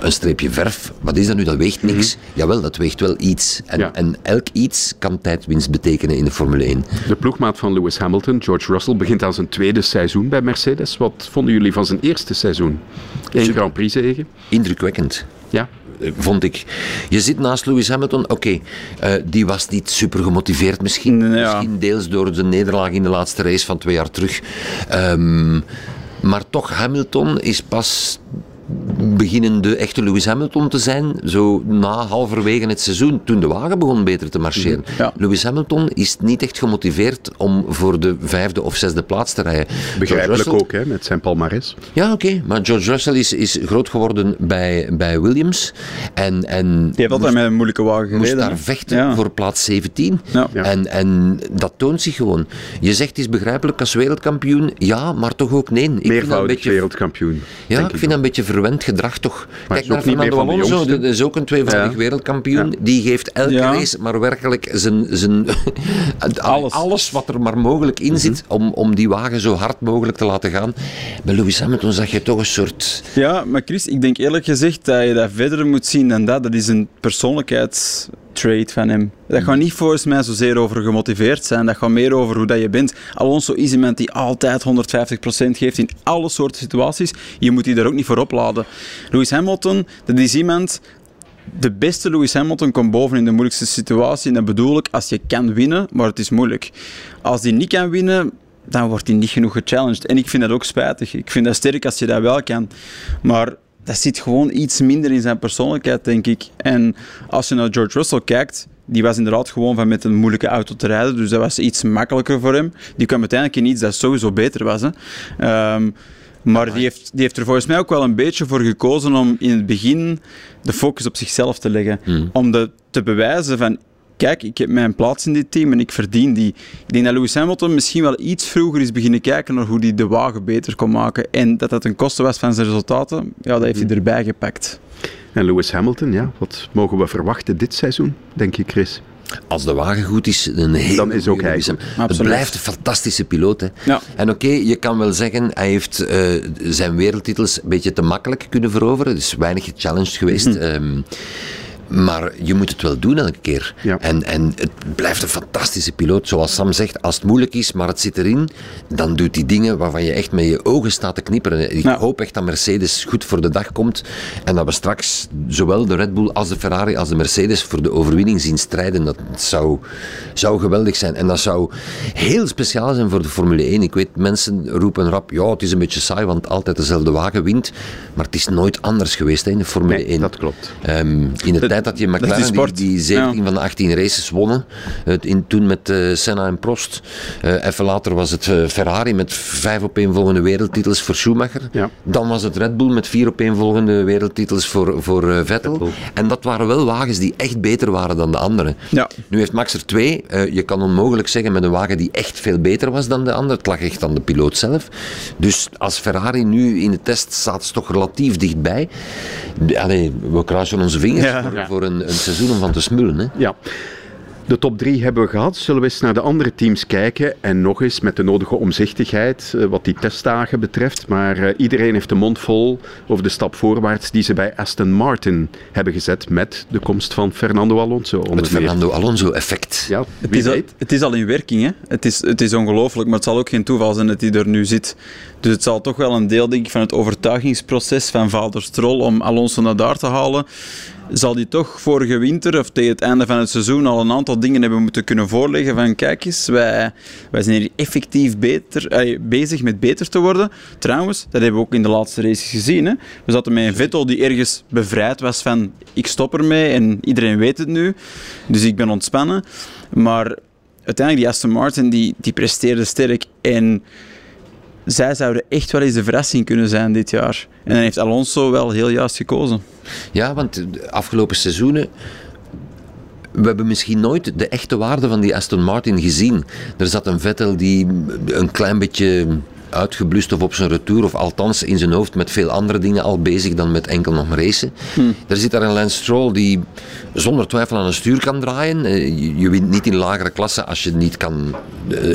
een streepje verf, wat is dat nu? Dat weegt niks. Mm-hmm. Jawel, dat weegt wel iets. En elk iets kan tijdwinst betekenen in de Formule 1. De ploegmaat van Lewis Hamilton, George Russell, begint aan zijn tweede seizoen bij Mercedes. Wat vonden jullie van zijn eerste seizoen? 1 Grand Prix zege. Indrukwekkend. Ja. Vond ik. Je zit naast Lewis Hamilton, oké, die was niet super gemotiveerd misschien. Ja. Misschien deels door de nederlaag in de laatste race van 2 jaar terug. Maar toch, Hamilton is pas beginnen de echte Lewis Hamilton te zijn, zo na halverwege het seizoen, toen de wagen begon beter te marcheren. Ja. Lewis Hamilton is niet echt gemotiveerd om voor de 5e of 6e plaats te rijden. Begrijpelijk Russell, ook, hè, met zijn palmares. Ja, oké, maar George Russell is groot geworden bij Williams. En die heeft altijd met een moeilijke wagen gereden. Moest daar vechten voor plaats 17. Ja. Ja. En dat toont zich gewoon. Je zegt, het is begrijpelijk als wereldkampioen, ja, maar toch ook nee. Meervoudig wereldkampioen. Ja, ik vind dat een beetje verwend gedrag toch. Maar kijk naar Fernando Alonso, dat is ook een 2-voudig wereldkampioen. Ja. Die geeft elke race maar werkelijk zijn alles wat er maar mogelijk in zit om die wagen zo hard mogelijk te laten gaan. Bij Lewis Hamilton zag je toch een soort... Ja, maar Kris, ik denk eerlijk gezegd dat je dat verder moet zien dan dat. Dat is een persoonlijkheidstrait van hem. Dat gaat niet volgens mij zozeer over gemotiveerd zijn. Dat gaat meer over hoe dat je bent. Alonso is iemand die altijd 150% geeft in alle soorten situaties. Je moet die daar ook niet voor opladen. Lewis Hamilton, dat is iemand de beste Lewis Hamilton komt boven in de moeilijkste situatie. En dat bedoel ik als je kan winnen, maar het is moeilijk. Als die niet kan winnen, dan wordt hij niet genoeg gechallenged. En ik vind dat ook spijtig. Ik vind dat sterk als je dat wel kan. Maar dat zit gewoon iets minder in zijn persoonlijkheid, denk ik. En als je naar George Russell kijkt, die was inderdaad gewoon van met een moeilijke auto te rijden. Dus dat was iets makkelijker voor hem. Die kwam uiteindelijk in iets dat sowieso beter was. Hè. Maar die heeft er volgens mij ook wel een beetje voor gekozen om in het begin de focus op zichzelf te leggen. Om te bewijzen van, kijk, ik heb mijn plaats in dit team en ik verdien die. Ik denk dat Lewis Hamilton misschien wel iets vroeger is beginnen kijken naar hoe hij de wagen beter kon maken. En dat dat een koste was van zijn resultaten, ja, dat heeft hij erbij gepakt. En Lewis Hamilton, ja, wat mogen we verwachten dit seizoen, denk je, Kris? Als de wagen goed is, dan is ook hij. Het blijft een fantastische piloot. Hè. Ja. En oké, je kan wel zeggen, hij heeft zijn wereldtitels een beetje te makkelijk kunnen veroveren. Dus weinig gechallenged geweest. Maar je moet het wel doen elke keer. Ja. En het blijft een fantastische piloot. Zoals Sam zegt, als het moeilijk is, maar het zit erin, dan doet hij dingen waarvan je echt met je ogen staat te knipperen. Ik hoop echt dat Mercedes goed voor de dag komt en dat we straks zowel de Red Bull als de Ferrari als de Mercedes voor de overwinning zien strijden. Dat zou geweldig zijn. En dat zou heel speciaal zijn voor de Formule 1. Ik weet, mensen roepen rap, ja, het is een beetje saai, want altijd dezelfde wagen wint. Maar het is nooit anders geweest hè, in de Formule 1. Dat klopt. In de tijd dat je McLaren die 17 van de 18 races wonnen, toen met Senna en Prost. Even later was het Ferrari met 5 opeenvolgende wereldtitels voor Schumacher. Ja. Dan was het Red Bull met 4 opeenvolgende wereldtitels voor Vettel. En dat waren wel wagens die echt beter waren dan de anderen. Ja. Nu heeft Max er 2. Je kan onmogelijk zeggen met een wagen die echt veel beter was dan de ander. Het lag echt aan de piloot zelf. Dus als Ferrari nu in de test staat, is toch relatief dichtbij. Allee, we kruisen onze vingers. Ja. Voor een seizoen om van te smullen. Hè? Ja. De top 3 hebben we gehad. Zullen we eens naar de andere teams kijken? En nog eens met de nodige omzichtigheid wat die testdagen betreft. Maar iedereen heeft de mond vol over de stap voorwaarts die ze bij Aston Martin hebben gezet met de komst van Fernando Alonso. Het Fernando Alonso-effect. Ja, het is al in werking. Hè? Het is ongelooflijk, maar het zal ook geen toeval zijn dat hij er nu zit. Dus het zal toch wel een deel, denk ik, van het overtuigingsproces van Valtteri Stroll om Alonso naar daar te halen. Zal die toch vorige winter of tegen het einde van het seizoen al een aantal dingen hebben moeten kunnen voorleggen van kijk eens, wij zijn hier effectief bezig met beter te worden. Trouwens, dat hebben we ook in de laatste race gezien. Hè? We zaten met een Vettel die ergens bevrijd was van ik stop ermee en iedereen weet het nu, dus ik ben ontspannen. Maar uiteindelijk, die Aston Martin die presteerde sterk en zij zouden echt wel eens de verrassing kunnen zijn dit jaar. En dan heeft Alonso wel heel juist gekozen. Ja, want de afgelopen seizoenen, we hebben misschien nooit de echte waarde van die Aston Martin gezien. Er zat een Vettel die een klein beetje uitgeblust of op zijn retour, of althans in zijn hoofd met veel andere dingen al bezig dan met enkel nog racen. Er zit daar een Lance Stroll die zonder twijfel aan een stuur kan draaien. Je wint niet in lagere klassen als je niet kan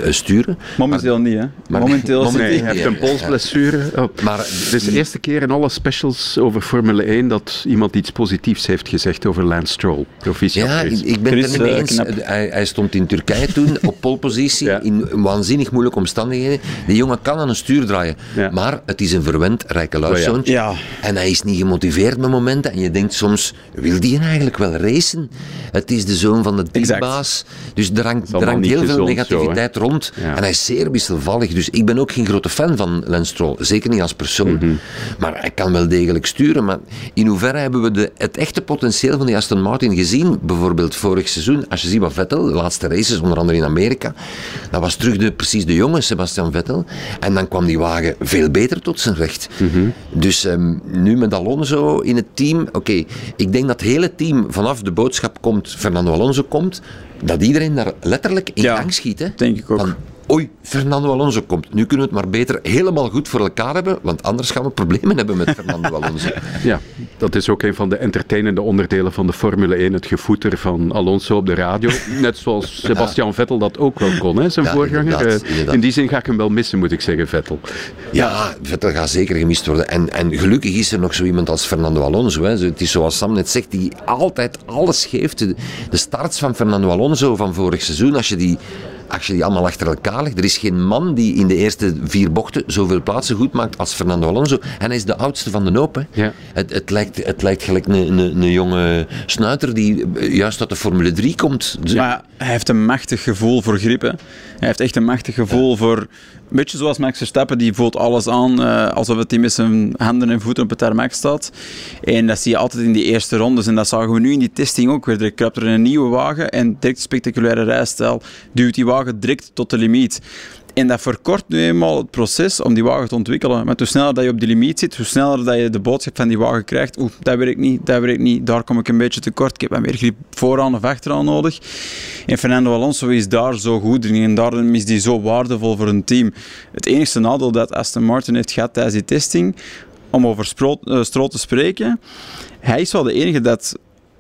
sturen. Momenteel niet, hè? Momenteel hij heeft een polsblessure. Ja. Maar het is de eerste keer in alle specials over Formule 1 dat iemand iets positiefs heeft gezegd over Lance Stroll. Ja, ik ben het er niet eens. Hij stond in Turkije toen op polepositie, in waanzinnig moeilijke omstandigheden. Die jongen kan een stuur draaien. Ja. Maar het is een verwend rijkeluiszoontje. En hij is niet gemotiveerd met momenten. En je denkt soms, wil die eigenlijk wel racen? Het is de zoon van de teambaas. Dus er hangt heel veel negativiteit rond. Ja. En hij is zeer wisselvallig. Dus ik ben ook geen grote fan van Lance Stroll. Zeker niet als persoon. Maar hij kan wel degelijk sturen. Maar in hoeverre hebben we het echte potentieel van die Aston Martin gezien? Bijvoorbeeld vorig seizoen. Als je ziet wat Vettel, de laatste races, onder andere in Amerika. Dat was terug precies de jonge Sebastian Vettel. En dan kwam die wagen veel beter tot zijn recht. Dus nu met Alonso in het team. Oké, ik denk dat het hele team vanaf de boodschap komt, Fernando Alonso komt, dat iedereen daar letterlijk in gang schiet. Hè? Denk ik ook. Van, oei, Fernando Alonso komt. Nu kunnen we het maar beter helemaal goed voor elkaar hebben, want anders gaan we problemen hebben met Fernando Alonso. Ja, dat is ook een van de entertainende onderdelen van de Formule 1, het gevoeter van Alonso op de radio. Net zoals Sebastian Vettel dat ook wel kon, hè, zijn voorganger. Inderdaad. In die zin ga ik hem wel missen, moet ik zeggen, Vettel. Ja, Vettel gaat zeker gemist worden. En gelukkig is er nog zo iemand als Fernando Alonso. Hè. Het is zoals Sam net zegt, die altijd alles geeft. De starts van Fernando Alonso van vorig seizoen, als je die als je die allemaal achter elkaar legt, er is geen man die in de eerste 4 bochten zoveel plaatsen goed maakt als Fernando Alonso. En hij is de oudste van de hoop. Hè. Ja. Het lijkt gelijk een jonge snuiter die juist uit de Formule 3 komt. Maar hij heeft een machtig gevoel voor grip. Hè. Hij heeft echt een machtig gevoel voor... Een beetje zoals Max Verstappen, die voelt alles aan alsof hij met zijn handen en voeten op het tarmac staat. En dat zie je altijd in die eerste rondes. En dat zagen we nu in die testing ook weer. Er kruipt er een nieuwe wagen en direct spectaculaire rijstijl duwt die wagen direct tot de limiet. En dat verkort nu eenmaal het proces om die wagen te ontwikkelen. Maar hoe sneller dat je op die limiet zit, hoe sneller dat je de boodschap van die wagen krijgt. Oeh, dat werkt niet, daar kom ik een beetje tekort. Ik heb meer grip vooraan of achteraan nodig. En Fernando Alonso is daar zo goed in en daarom is die zo waardevol voor een team. Het enige nadeel dat Aston Martin heeft gehad tijdens die testing, om over Stroll te spreken, hij is wel de enige dat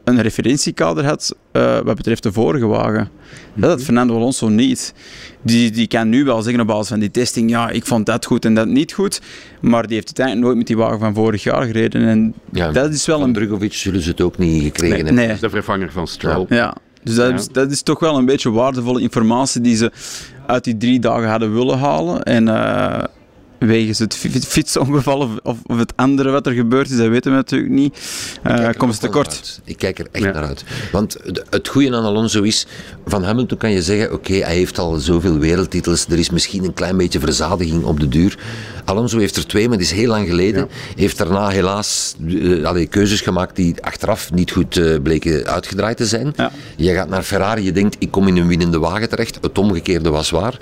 een referentiekader had wat betreft de vorige wagen. Dat had Fernando Alonso niet. Die kan nu wel zeggen op basis van die testing, ja, ik vond dat goed en dat niet goed, maar die heeft uiteindelijk nooit met die wagen van vorig jaar gereden. En ja, dat is wel van Drugovic zullen ze het ook niet gekregen hebben. Nee. Dat is de vervanger van Stroll. Ja. Dus dat is toch wel een beetje waardevolle informatie die ze uit die 3 dagen hadden willen halen. En wegens het fietsongeval of het andere wat er gebeurd is, dat weten we natuurlijk niet. Komt ze tekort. Ik kijk er echt naar uit. Want het goede aan Alonso is, van Hamilton kan je zeggen, oké, hij heeft al zoveel wereldtitels, er is misschien een klein beetje verzadiging op de duur. Alonso heeft er 2, maar dat is heel lang geleden. Heeft daarna helaas keuzes gemaakt die achteraf niet goed bleken uitgedraaid te zijn. Ja. Je gaat naar Ferrari, je denkt, ik kom in een winnende wagen terecht. Het omgekeerde was waar.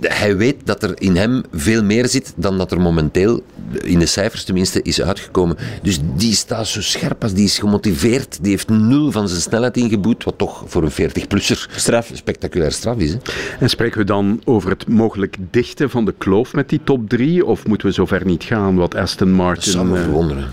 Hij weet dat er in hem veel meer zit dan dat er momenteel, in de cijfers tenminste, is uitgekomen. Dus die staat zo scherp als, die is gemotiveerd, die heeft 0 van zijn snelheid ingeboet, wat toch voor een 40-plusser spectaculair straf is. Hè? En spreken we dan over het mogelijk dichten van de kloof met die top 3, of moeten we zover niet gaan wat Aston Martin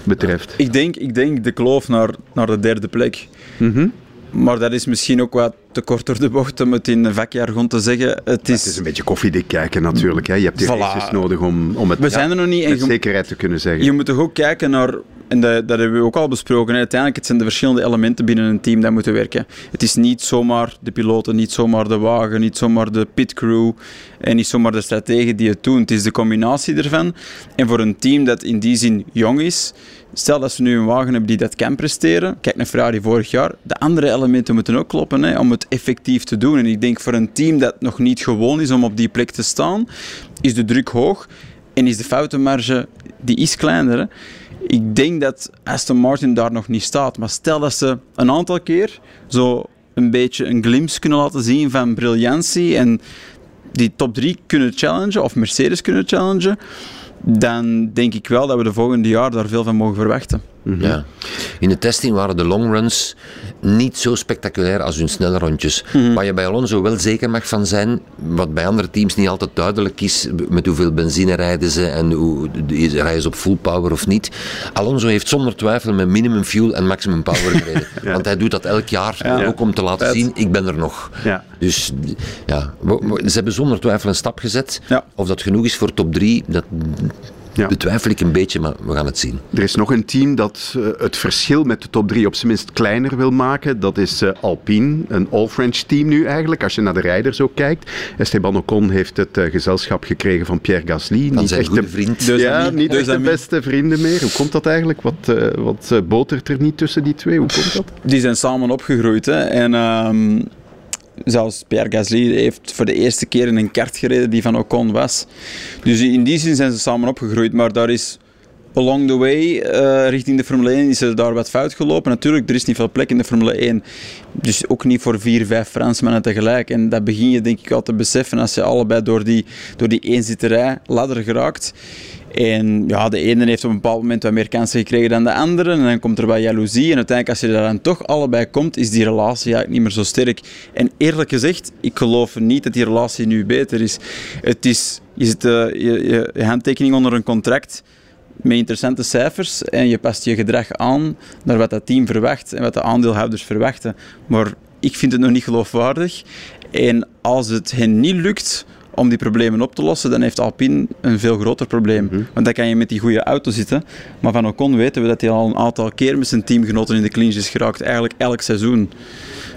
betreft? Ja. Ik denk de kloof naar de 3e plek. Mm-hmm. Maar dat is misschien ook wat te kort door de bocht om het in een vakjargon te zeggen. Het is een beetje koffiedik kijken natuurlijk. Hè. Je hebt die races nodig om het zijn er nog niet met zekerheid te kunnen zeggen. Je moet toch ook kijken naar, en dat hebben we ook al besproken, hè. Uiteindelijk het zijn de verschillende elementen binnen een team dat moeten werken. Het is niet zomaar de piloten, niet zomaar de wagen, niet zomaar de pitcrew en niet zomaar de strategen die het doen. Het is de combinatie ervan. En voor een team dat in die zin jong is, stel dat ze nu een wagen hebben die dat kan presteren, kijk naar Ferrari vorig jaar, de andere elementen moeten ook kloppen, hè, om het effectief te doen. En ik denk voor een team dat nog niet gewoon is om op die plek te staan, is de druk hoog en is de foutenmarge, die is kleiner. Hè. Ik denk dat Aston Martin daar nog niet staat, maar stel dat ze een aantal keer zo een beetje een glimp kunnen laten zien van briljantie en die top 3 kunnen challengen, of Mercedes kunnen challengen, dan denk ik wel dat we de volgende jaar daar veel van mogen verwachten. Mm-hmm. Ja. In de testing waren de longruns niet zo spectaculair als hun snelle rondjes. Mm-hmm. Waar je bij Alonso wel zeker mag van zijn, wat bij andere teams niet altijd duidelijk is, met hoeveel benzine rijden ze en rijden ze op full power of niet. Alonso heeft zonder twijfel met minimum fuel en maximum power gereden. Ja. Want hij doet dat elk jaar, ook om te laten zien, ik ben er nog. Ja. Dus ja, ze hebben zonder twijfel een stap gezet. Ja. Of dat genoeg is voor top 3, dat... Ja. Betwijfel ik een beetje, maar we gaan het zien. Er is nog een team dat het verschil met de top 3 op zijn minst kleiner wil maken. Dat is Alpine, een all-French team nu eigenlijk. Als je naar de rijders ook kijkt. Esteban Ocon heeft het gezelschap gekregen van Pierre Gasly. Van zijn goede vriend. Niet echt de beste vrienden meer. Hoe komt dat eigenlijk? Wat botert er niet tussen die twee? Hoe komt dat? Die zijn samen opgegroeid. Hè? En... zelfs Pierre Gasly heeft voor de eerste keer in een kart gereden die van Ocon was. Dus in die zin zijn ze samen opgegroeid, maar daar is along the way, richting de Formule 1, is er daar wat fout gelopen. Natuurlijk, er is niet veel plek in de Formule 1. Dus ook niet voor 4, 5 Fransmannen tegelijk. En dat begin je denk ik al te beseffen als je allebei door die eenzitterij ladder geraakt. En ja, de ene heeft op een bepaald moment wat meer kansen gekregen dan de andere. En dan komt er wat jaloezie. En uiteindelijk, als je daar dan toch allebei komt, is die relatie eigenlijk niet meer zo sterk. En eerlijk gezegd, ik geloof niet dat die relatie nu beter is. Het is je handtekening onder een contract met interessante cijfers en je past je gedrag aan naar wat dat team verwacht en wat de aandeelhouders verwachten. Maar ik vind het nog niet geloofwaardig. En als het hen niet lukt om die problemen op te lossen, dan heeft Alpine een veel groter probleem. Mm. Want dan kan je met die goede auto zitten. Maar van Ocon weten we dat hij al een aantal keer met zijn teamgenoten in de clinch is geraakt. Eigenlijk elk seizoen.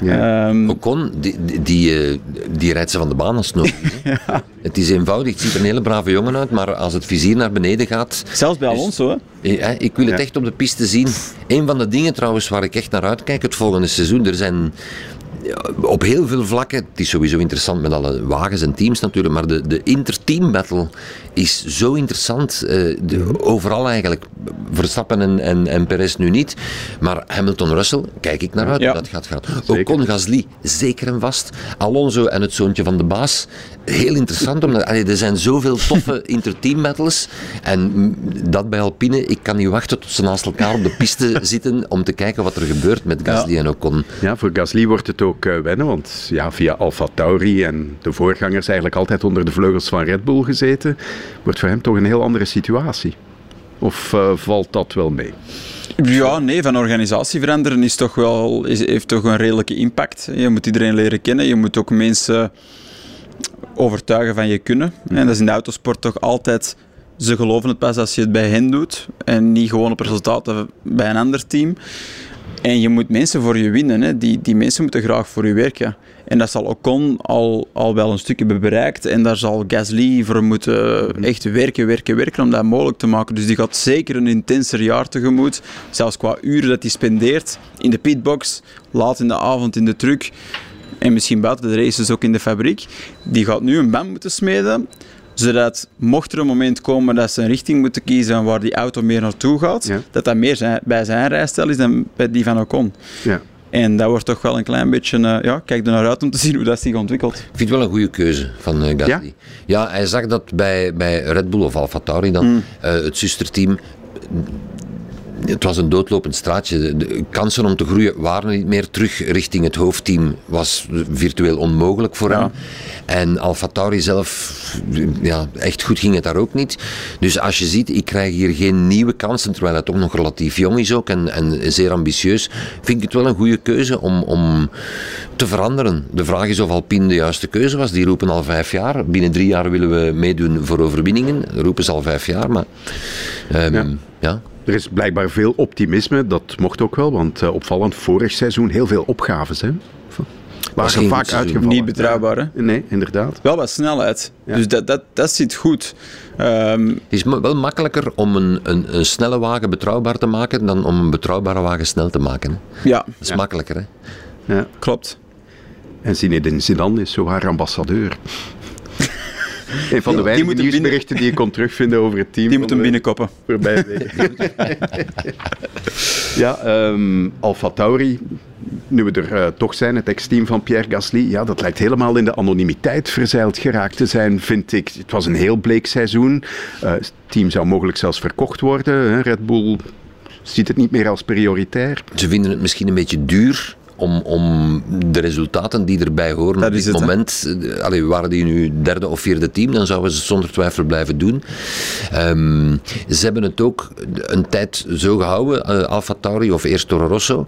Ja. Ocon, die rijdt ze van de baan als snoep. Ja. Het is eenvoudig, het ziet er een hele brave jongen uit, maar als het vizier naar beneden gaat... Zelfs bij Alonso, hè? Ja, ik wil het echt op de piste zien. Een van de dingen trouwens waar ik echt naar uitkijk het volgende seizoen, er zijn... Op heel veel vlakken, het is sowieso interessant met alle wagens en teams natuurlijk, maar de interteam battle is zo interessant, overal eigenlijk. Verstappen en Perez nu niet, maar Hamilton-Russell, kijk ik naar uit hoe dat gaat gaan. Ocon, Gasly, zeker en vast. Alonso en het zoontje van de baas, heel interessant, omdat er zijn zoveel toffe interteam battles en dat bij Alpine, ik kan niet wachten tot ze naast elkaar op de piste zitten om te kijken wat er gebeurt met Gasly en Ocon. Ja, voor Gasly wordt het ook wennen, want ja, via AlphaTauri en de voorgangers eigenlijk altijd onder de vleugels van Red Bull gezeten, wordt voor hem toch een heel andere situatie. Of valt dat wel mee? Ja, nee, van organisatie veranderen is toch wel, heeft toch een redelijke impact. Je moet iedereen leren kennen, je moet ook mensen overtuigen van je kunnen. En dat is in de autosport toch altijd, ze geloven het pas als je het bij hen doet en niet gewoon op resultaten bij een ander team. En je moet mensen voor je winnen, hè. Die mensen moeten graag voor je werken. En dat zal Ocon al wel een stukje hebben bereikt. En daar zal Gasly voor moeten echt werken om dat mogelijk te maken. Dus die gaat zeker een intenser jaar tegemoet. Zelfs qua uren dat hij spendeert in de pitbox, laat in de avond in de truck. En misschien buiten de races ook in de fabriek. Die gaat nu een band moeten smeden. Zodat, mocht er een moment komen dat ze een richting moeten kiezen waar die auto meer naartoe gaat, dat meer bij zijn rijstijl is dan bij die van Ocon. Ja. En dat wordt toch wel een klein beetje... kijk er naar uit om te zien hoe dat zich ontwikkelt. Ik vind het wel een goede keuze van Gasly. Ja, hij zag dat bij Red Bull of AlphaTauri dan, het zusterteam... Het was een doodlopend straatje. De kansen om te groeien waren niet meer. Terug richting het hoofdteam was virtueel onmogelijk voor hem. En AlphaTauri zelf, echt goed ging het daar ook niet. Dus als je ziet, ik krijg hier geen nieuwe kansen, terwijl het ook nog relatief jong is ook en zeer ambitieus, vind ik het wel een goede keuze om te veranderen. De vraag is of Alpine de juiste keuze was. Die roepen al 5 jaar. Binnen 3 jaar willen we meedoen voor overwinningen. Dat roepen ze al 5 jaar, maar... Er is blijkbaar veel optimisme, dat mocht ook wel, want opvallend vorig seizoen heel veel opgaves. Hè? Waren vaak uitgevallen. Niet betrouwbaar, hè? Nee, inderdaad. Wel wat snelheid, dus dat zit goed. Het is wel makkelijker om een snelle wagen betrouwbaar te maken dan om een betrouwbare wagen snel te maken. Hè? Ja. Dat is makkelijker, hè? Ja. Klopt. En Zinedine Zidane is zo haar ambassadeur. Een van de weinige nieuwsberichten die je kon terugvinden over het team. Die moet hem binnenkoppen. Voorbij weken. AlphaTauri, nu we er toch zijn, het ex-team van Pierre Gasly, dat lijkt helemaal in de anonimiteit verzeild geraakt te zijn, vind ik. Het was een heel bleek seizoen. Het team zou mogelijk zelfs verkocht worden. Hè? Red Bull ziet het niet meer als prioritair. Ze vinden het misschien een beetje duur. Om de resultaten die erbij horen op dit moment... waren die nu 3e of 4e team, dan zouden ze het zonder twijfel blijven doen. Ze hebben het ook een tijd zo gehouden, AlphaTauri of eerst Toro Rosso,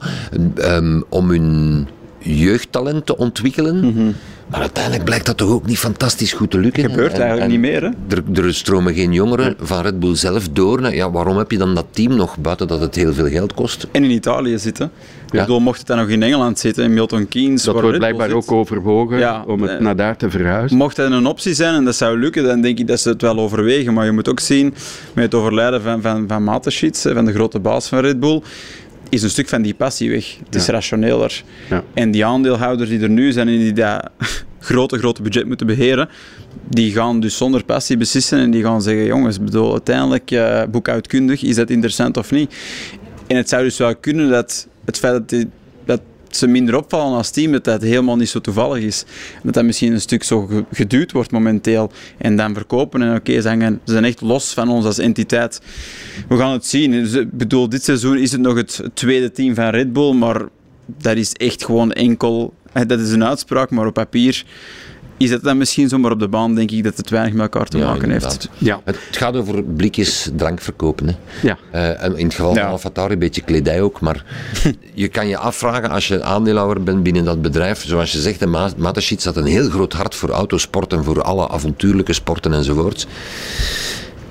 om hun jeugdtalent te ontwikkelen... Maar uiteindelijk blijkt dat toch ook niet fantastisch goed te lukken. Het gebeurt eigenlijk niet meer. Hè? Er stromen geen jongeren van Red Bull zelf door. Ja, waarom heb je dan dat team nog, buiten dat het heel veel geld kost? En in Italië zitten. Ik bedoel, mocht het dan nog in Engeland zitten, in Milton Keynes. Dat wordt blijkbaar ook overwogen om het naar daar te verhuizen. Mocht dat een optie zijn en dat zou lukken, dan denk ik dat ze het wel overwegen. Maar je moet ook zien, met het overlijden van Mateschitz, van de grote baas van Red Bull... is een stuk van die passie weg. Het is rationeler. Ja. En die aandeelhouders die er nu zijn en die dat grote budget moeten beheren, die gaan dus zonder passie beslissen en die gaan zeggen, jongens, bedoel, uiteindelijk, boekhoudkundig, is dat interessant of niet? En het zou dus wel kunnen dat het feit dat ze minder opvallen als team, dat dat helemaal niet zo toevallig is. Dat dat misschien een stuk zo geduwd wordt momenteel. En dan verkopen en ze zijn echt los van ons als entiteit. We gaan het zien. Dus, ik bedoel, dit seizoen is het nog het tweede team van Red Bull, maar dat is echt gewoon enkel... Dat is een uitspraak, maar op papier... Is dat dan misschien zomaar op de baan, denk ik, dat het weinig met elkaar te maken heeft. Ja. Het gaat over blikjes drank verkopen. Hè. Ja. In het geval van AlphaTauri een beetje kledij ook, maar je kan je afvragen als je aandeelhouder bent binnen dat bedrijf, zoals je zegt, Mateschitz had een heel groot hart voor autosport en voor alle avontuurlijke sporten enzovoorts.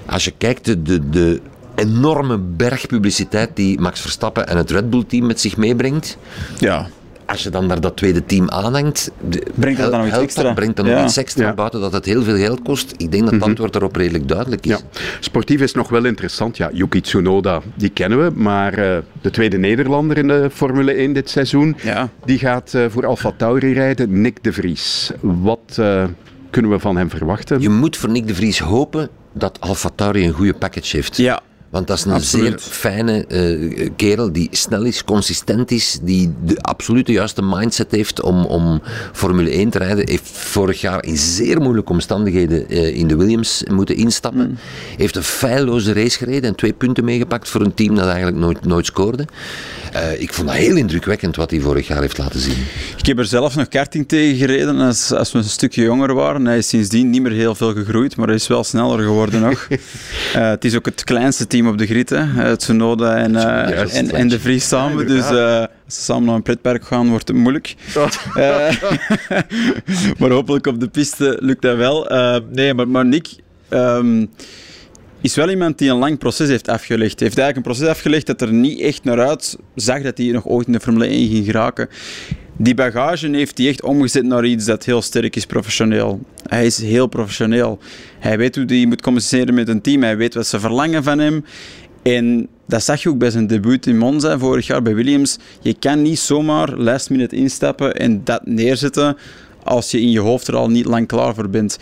Als je kijkt, de enorme berg publiciteit die Max Verstappen en het Red Bull team met zich meebrengt... Ja. als je dan naar dat tweede team aanhangt, brengt dat dan nog iets extra? Brengt dan nog iets extra, buiten dat het heel veel geld kost. Ik denk dat het antwoord erop redelijk duidelijk is. Ja. Sportief is nog wel interessant. Ja, Yuki Tsunoda, die kennen we, maar de tweede Nederlander in de Formule 1 dit seizoen, die gaat voor AlphaTauri rijden, Nick de Vries. Wat kunnen we van hem verwachten? Je moet voor Nick de Vries hopen dat AlphaTauri een goede package heeft. Ja. Want dat is een zeer fijne kerel die snel is, consistent is, die de absolute juiste mindset heeft om Formule 1 te rijden. Heeft vorig jaar in zeer moeilijke omstandigheden in de Williams moeten instappen. Heeft een feilloze race gereden en 2 punten meegepakt voor een team dat eigenlijk nooit scoorde. Ik vond dat heel indrukwekkend wat hij vorig jaar heeft laten zien. Ik heb er zelf nog karting tegen gereden als we een stukje jonger waren. Hij is sindsdien niet meer heel veel gegroeid, maar hij is wel sneller geworden nog. Het is ook het kleinste team op de grid, hè. Tsunoda en de Vries samen. Dus als ze samen naar een pretpark gaan, wordt het moeilijk. Maar hopelijk op de piste lukt dat wel. Maar Nick is wel iemand die een lang proces heeft afgelegd. Hij heeft eigenlijk een proces afgelegd dat er niet echt naar uit zag dat hij nog ooit in de Formule 1 ging geraken. Die bagage heeft hij echt omgezet naar iets dat heel sterk is professioneel. Hij is heel professioneel. Hij weet hoe hij moet communiceren met een team. Hij weet wat ze verlangen van hem. En dat zag je ook bij zijn debuut in Monza vorig jaar bij Williams. Je kan niet zomaar last minute instappen en dat neerzetten als je in je hoofd er al niet lang klaar voor bent.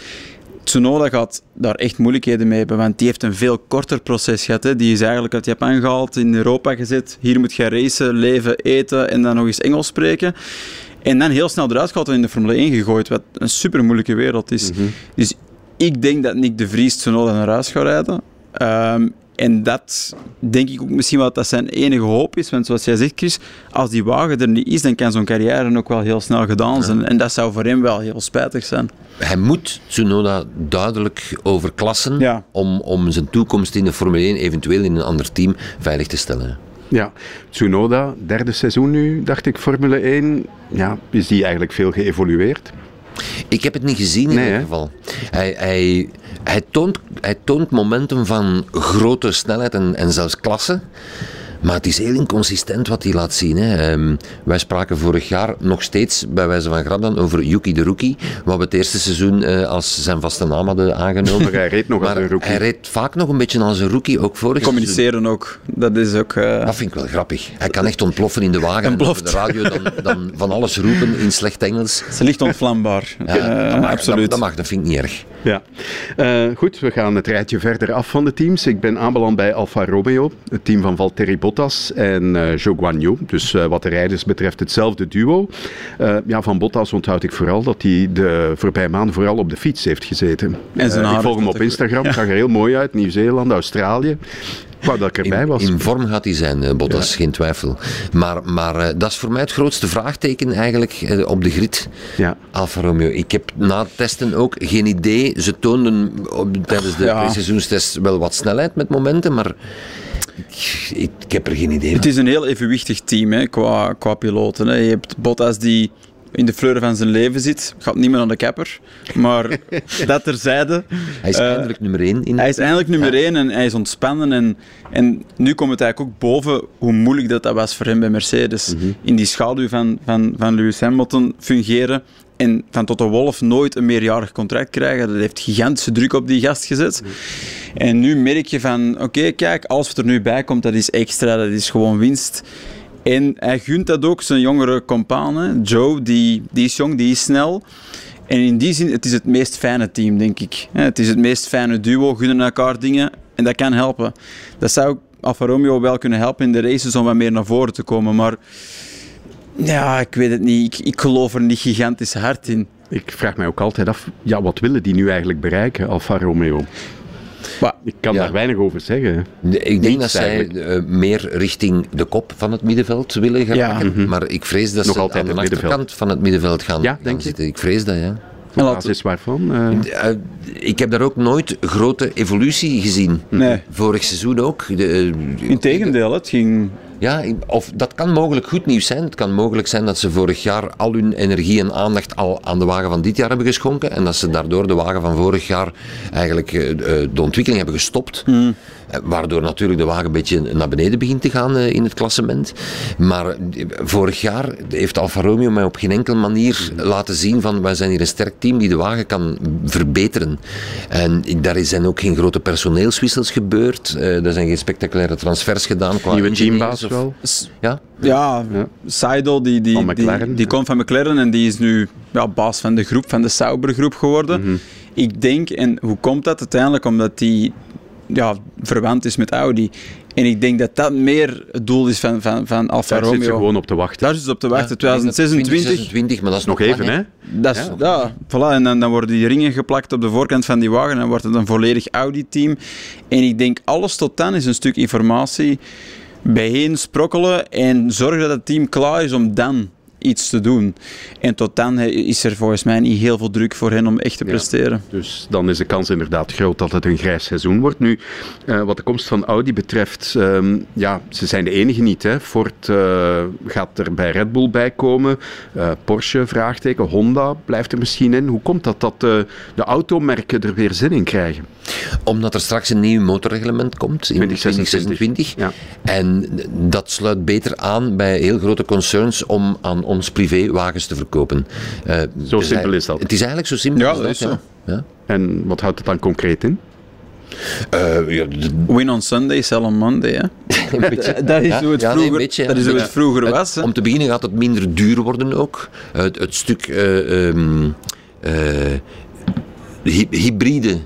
Tsunoda gaat daar echt moeilijkheden mee hebben, want die heeft een veel korter proces gehad. Hè. Die is eigenlijk uit Japan gehaald, in Europa gezet. Hier moet je racen, leven, eten en dan nog eens Engels spreken. En dan heel snel eruit gehaald en in de Formule 1 gegooid, wat een super moeilijke wereld is. Dus ik denk dat Nick de Vries Tsunoda naar huis gaat rijden. En dat denk ik ook misschien wat dat zijn enige hoop is. Want zoals jij zegt, Kris, als die wagen er niet is, dan kan zo'n carrière ook wel heel snel gedaan zijn. Ja. En dat zou voor hem wel heel spijtig zijn. Hij moet Tsunoda duidelijk overklassen om zijn toekomst in de Formule 1, eventueel in een ander team, veilig te stellen. Ja, Tsunoda, derde seizoen nu, dacht ik, Formule 1. Ja, is die eigenlijk veel geëvolueerd? Ik heb het niet gezien in ieder geval. Hij toont momentum van grote snelheid en zelfs klasse. Maar het is heel inconsistent wat hij laat zien. Hè. Wij spraken vorig jaar nog steeds, bij wijze van grap dan, over Yuki de Rookie. Wat we het eerste seizoen als zijn vaste naam hadden aangenomen. Maar hij reed nog als een rookie. Hij reed vaak nog een beetje als een rookie, ook vorig jaar. Communiceren ook. Dat is ook... Dat vind ik wel grappig. Hij kan echt ontploffen in de wagen. En op de radio dan van alles roepen in slecht Engels. Ze ligt ontvlambaar. Absoluut. Dat vind ik niet erg. Ja. Goed, we gaan het rijtje verder af van de teams. Ik ben aanbeland bij Alfa Romeo, het team van Valtteri Bottas en Zhou Guanyu. Dus wat de rijders betreft hetzelfde duo. Van Bottas onthoud ik vooral dat hij de voorbije maanden vooral op de fiets heeft gezeten. En zijn ik volg hem op Instagram, zag er heel mooi uit. Nieuw-Zeeland, Australië. Dat ik erbij was. In vorm gaat hij zijn, Bottas, geen twijfel. Maar dat is voor mij het grootste vraagteken eigenlijk op de grid. Ja. Alfa Romeo. Ik heb na het testen ook geen idee. Ze toonden tijdens de pre-seizoenstest wel wat snelheid met momenten, maar ik heb er geen idee van. Het is een heel evenwichtig team hè, qua piloten. Hè. Je hebt Bottas die in de fleur van zijn leven zit. Gaat niet meer naar de kapper. Maar dat terzijde. Hij is eindelijk nummer 1. Hij is eindelijk nummer 1 en hij is ontspannen. En nu komt het eigenlijk ook boven hoe moeilijk dat was voor hem bij Mercedes. In die schaduw van Lewis Hamilton fungeren. En van Toto Wolff nooit een meerjarig contract krijgen. Dat heeft gigantische druk op die gast gezet. En nu merk je van, oké, kijk, alles wat er nu bij komt, dat is extra. Dat is gewoon winst. En hij gunt dat ook zijn jongere compaan, Joe, die is jong, die is snel. En in die zin, het is het meest fijne team, denk ik. Het is het meest fijne duo, gunnen elkaar dingen en dat kan helpen. Dat zou Alfa Romeo wel kunnen helpen in de races om wat meer naar voren te komen, maar ja, ik weet het niet. Ik geloof er niet gigantisch hard in. Ik vraag mij ook altijd af, wat willen die nu eigenlijk bereiken, Alfa Romeo? Maar ik kan daar weinig over zeggen. Ik denk dat zij meer richting de kop van het middenveld willen geraken. Maar ik vrees dat ze aan de achterkant van het middenveld gaan zitten. Ik vrees dat, ja. Op basis waarvan? Ik heb daar ook nooit grote evolutie gezien. Nee. Vorig seizoen ook. Integendeel, het ging... Ja, of dat kan mogelijk goed nieuws zijn. Het kan mogelijk zijn dat ze vorig jaar al hun energie en aandacht al aan de wagen van dit jaar hebben geschonken en dat ze daardoor de wagen van vorig jaar eigenlijk de ontwikkeling hebben gestopt. Waardoor natuurlijk de wagen een beetje naar beneden begint te gaan in het klassement. Maar vorig jaar heeft Alfa Romeo mij op geen enkele manier laten zien van wij zijn hier een sterk team die de wagen kan verbeteren. En daar zijn ook geen grote personeelswissels gebeurd. Er zijn geen spectaculaire transfers gedaan. Nieuwe teambaas of wel? Ja? Ja, Seidel die komt van McLaren en die is nu baas van de groep, van de Sauber groep geworden. Mm-hmm. Ik denk, en hoe komt dat uiteindelijk? Omdat die verwant is met Audi. En ik denk dat dat meer het doel is van Alfa Romeo. Daar zit ze gewoon op te wachten. Daar zit ze op te wachten. 2026, maar dat is nog even, hè? Voilà. En dan worden die ringen geplakt op de voorkant van die wagen en dan wordt het een volledig Audi-team. En ik denk, alles tot dan is een stuk informatie bijeen sprokkelen en zorgen dat het team klaar is om dan iets te doen. En tot dan is er volgens mij niet heel veel druk voor hen om echt te presteren. Dus dan is de kans inderdaad groot dat het een grijs seizoen wordt. Nu, wat de komst van Audi betreft, ze zijn de enige niet, hè. Ford gaat er bij Red Bull bij komen. Porsche, vraagteken. Honda blijft er misschien in. Hoe komt dat de automerken er weer zin in krijgen? Omdat er straks een nieuw motorreglement komt in 2026. Ja. En dat sluit beter aan bij heel grote concerns om aan ons privéwagens te verkopen. Zo simpel is dat. Het is eigenlijk zo simpel als dat. Ja. En wat houdt het dan concreet in? Win on Sunday, sell on Monday. Hè? Dat is hoe het vroeger was. Om te beginnen gaat het minder duur worden ook. Het stuk hybride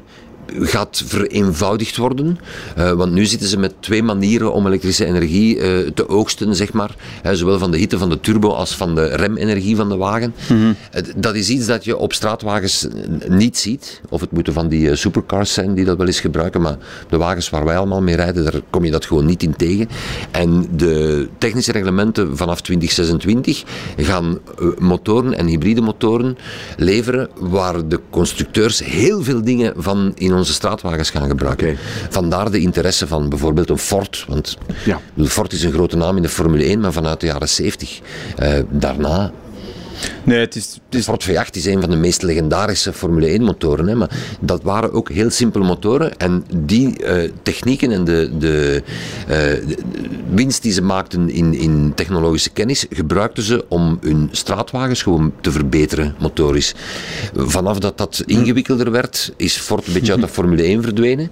gaat vereenvoudigd worden, want nu zitten ze met twee manieren om elektrische energie te oogsten, zeg maar. Zowel van de hitte van de turbo als van de remenergie van de wagen. Mm-hmm. Dat is iets dat je op straatwagens niet ziet, of het moeten van die supercars zijn die dat wel eens gebruiken, maar de wagens waar wij allemaal mee rijden, daar kom je dat gewoon niet in tegen. En de technische reglementen vanaf 2026 gaan motoren en hybride motoren leveren waar de constructeurs heel veel dingen van in onze straatwagens gaan gebruiken. Okay. Vandaar de interesse van bijvoorbeeld een Ford. Want Ford is een grote naam in de Formule 1, maar vanuit de jaren 70. Daarna... Nee, het is... Ford V8 is een van de meest legendarische Formule 1 motoren, hè, maar dat waren ook heel simpele motoren en die technieken en de winst die ze maakten in technologische kennis gebruikten ze om hun straatwagens gewoon te verbeteren motorisch. Vanaf dat ingewikkelder werd is Ford een beetje uit de Formule 1 verdwenen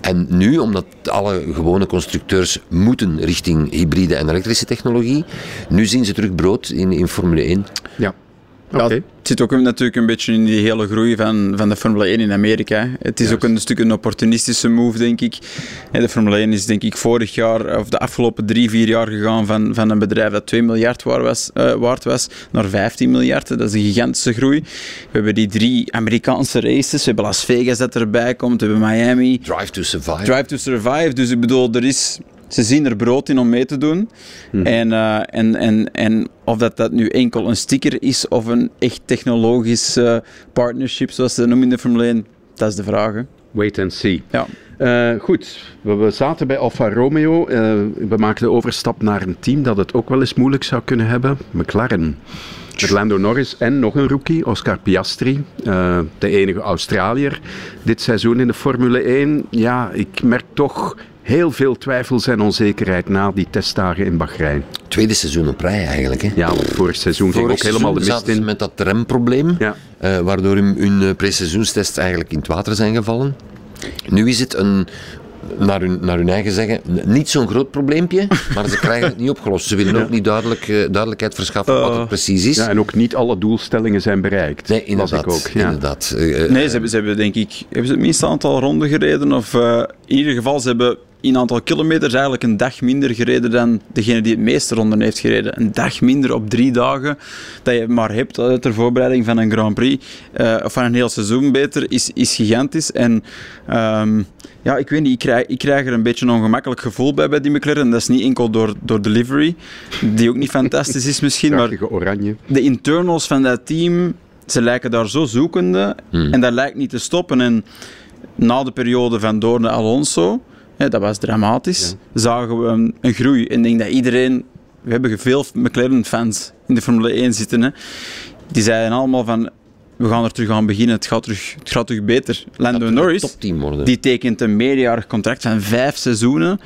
en nu, omdat alle gewone constructeurs moeten richting hybride en elektrische technologie, nu zien ze terug brood in Formule 1. Ja. Okay. Het zit ook natuurlijk een beetje in die hele groei van de Formule 1 in Amerika. Het is ook een stuk een opportunistische move, denk ik. De Formule 1 is denk ik vorig jaar, of de afgelopen 3-4 jaar gegaan van een bedrijf dat 2 miljard waard was naar 15 miljard. Dat is een gigantische groei. We hebben die 3 Amerikaanse races. We hebben Las Vegas dat erbij komt. We hebben Miami. Drive to Survive. Dus ik bedoel, ze zien er brood in om mee te doen. En of dat nu enkel een sticker is of een echt technologisch partnership, zoals ze dat noemen in de Formule 1, dat is de vraag. Hè? Wait and see. Ja. Goed, we zaten bij Alfa Romeo. We maakten de overstap naar een team dat het ook wel eens moeilijk zou kunnen hebben. McLaren. Met Lando Norris en nog een rookie, Oscar Piastri, de enige Australiër dit seizoen in de Formule 1. Ja, ik merk toch heel veel twijfels en onzekerheid na die testdagen in Bahrein. Tweede seizoen op rij eigenlijk. Hè? Ja, want vorig seizoen ging ook helemaal de mist in. Met dat remprobleem, waardoor hun pre-seizoenstests eigenlijk in het water zijn gevallen. Nu is het een... Naar hun eigen zeggen, niet zo'n groot probleempje, maar ze krijgen het niet opgelost. Ze willen ook niet duidelijkheid verschaffen wat het precies is. Ja, en ook niet alle doelstellingen zijn bereikt. Nee, inderdaad. Nee, ze hebben denk ik, hebben ze het minste aantal ronden gereden, of in ieder geval, ze hebben in een aantal kilometers eigenlijk een dag minder gereden dan degene die het meeste ronden heeft gereden. Een dag minder op 3 dagen dat je maar hebt ter voorbereiding van een Grand Prix, of van een heel seizoen beter, is gigantisch. En ik weet niet, ik krijg er een beetje een ongemakkelijk gevoel bij die McLaren. En dat is niet enkel door delivery, die ook niet fantastisch is misschien, maar oranje. De internals van dat team, ze lijken daar zo zoekende en dat lijkt niet te stoppen. En na de periode van Doorn Alonso, dat was dramatisch, zagen we een groei. En ik denk dat iedereen, we hebben veel McLaren-fans in de Formule 1 zitten, hè, die zeiden allemaal van, we gaan er terug aan beginnen, het gaat terug beter. Lando Norris, die tekent een meerjarig contract van 5 seizoenen,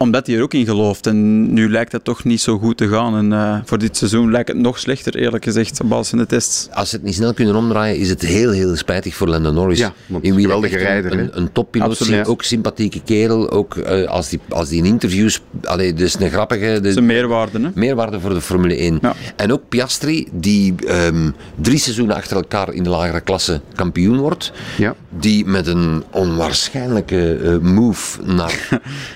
omdat hij er ook in gelooft. En nu lijkt dat toch niet zo goed te gaan. En voor dit seizoen lijkt het nog slechter, eerlijk gezegd, op basis van de tests. Als ze het niet snel kunnen omdraaien, is het heel, heel spijtig voor Lando Norris. Ja, in wie geweldige rijder. Een toppiloot, absoluut, ook sympathieke kerel. Ook als die in interviews... Allee, dus een grappige... De, zijn meerwaarde, hè? Meerwaarde voor de Formule 1. Ja. En ook Piastri, die 3 seizoenen achter elkaar in de lagere klasse kampioen wordt. Ja. Die met een onwaarschijnlijke move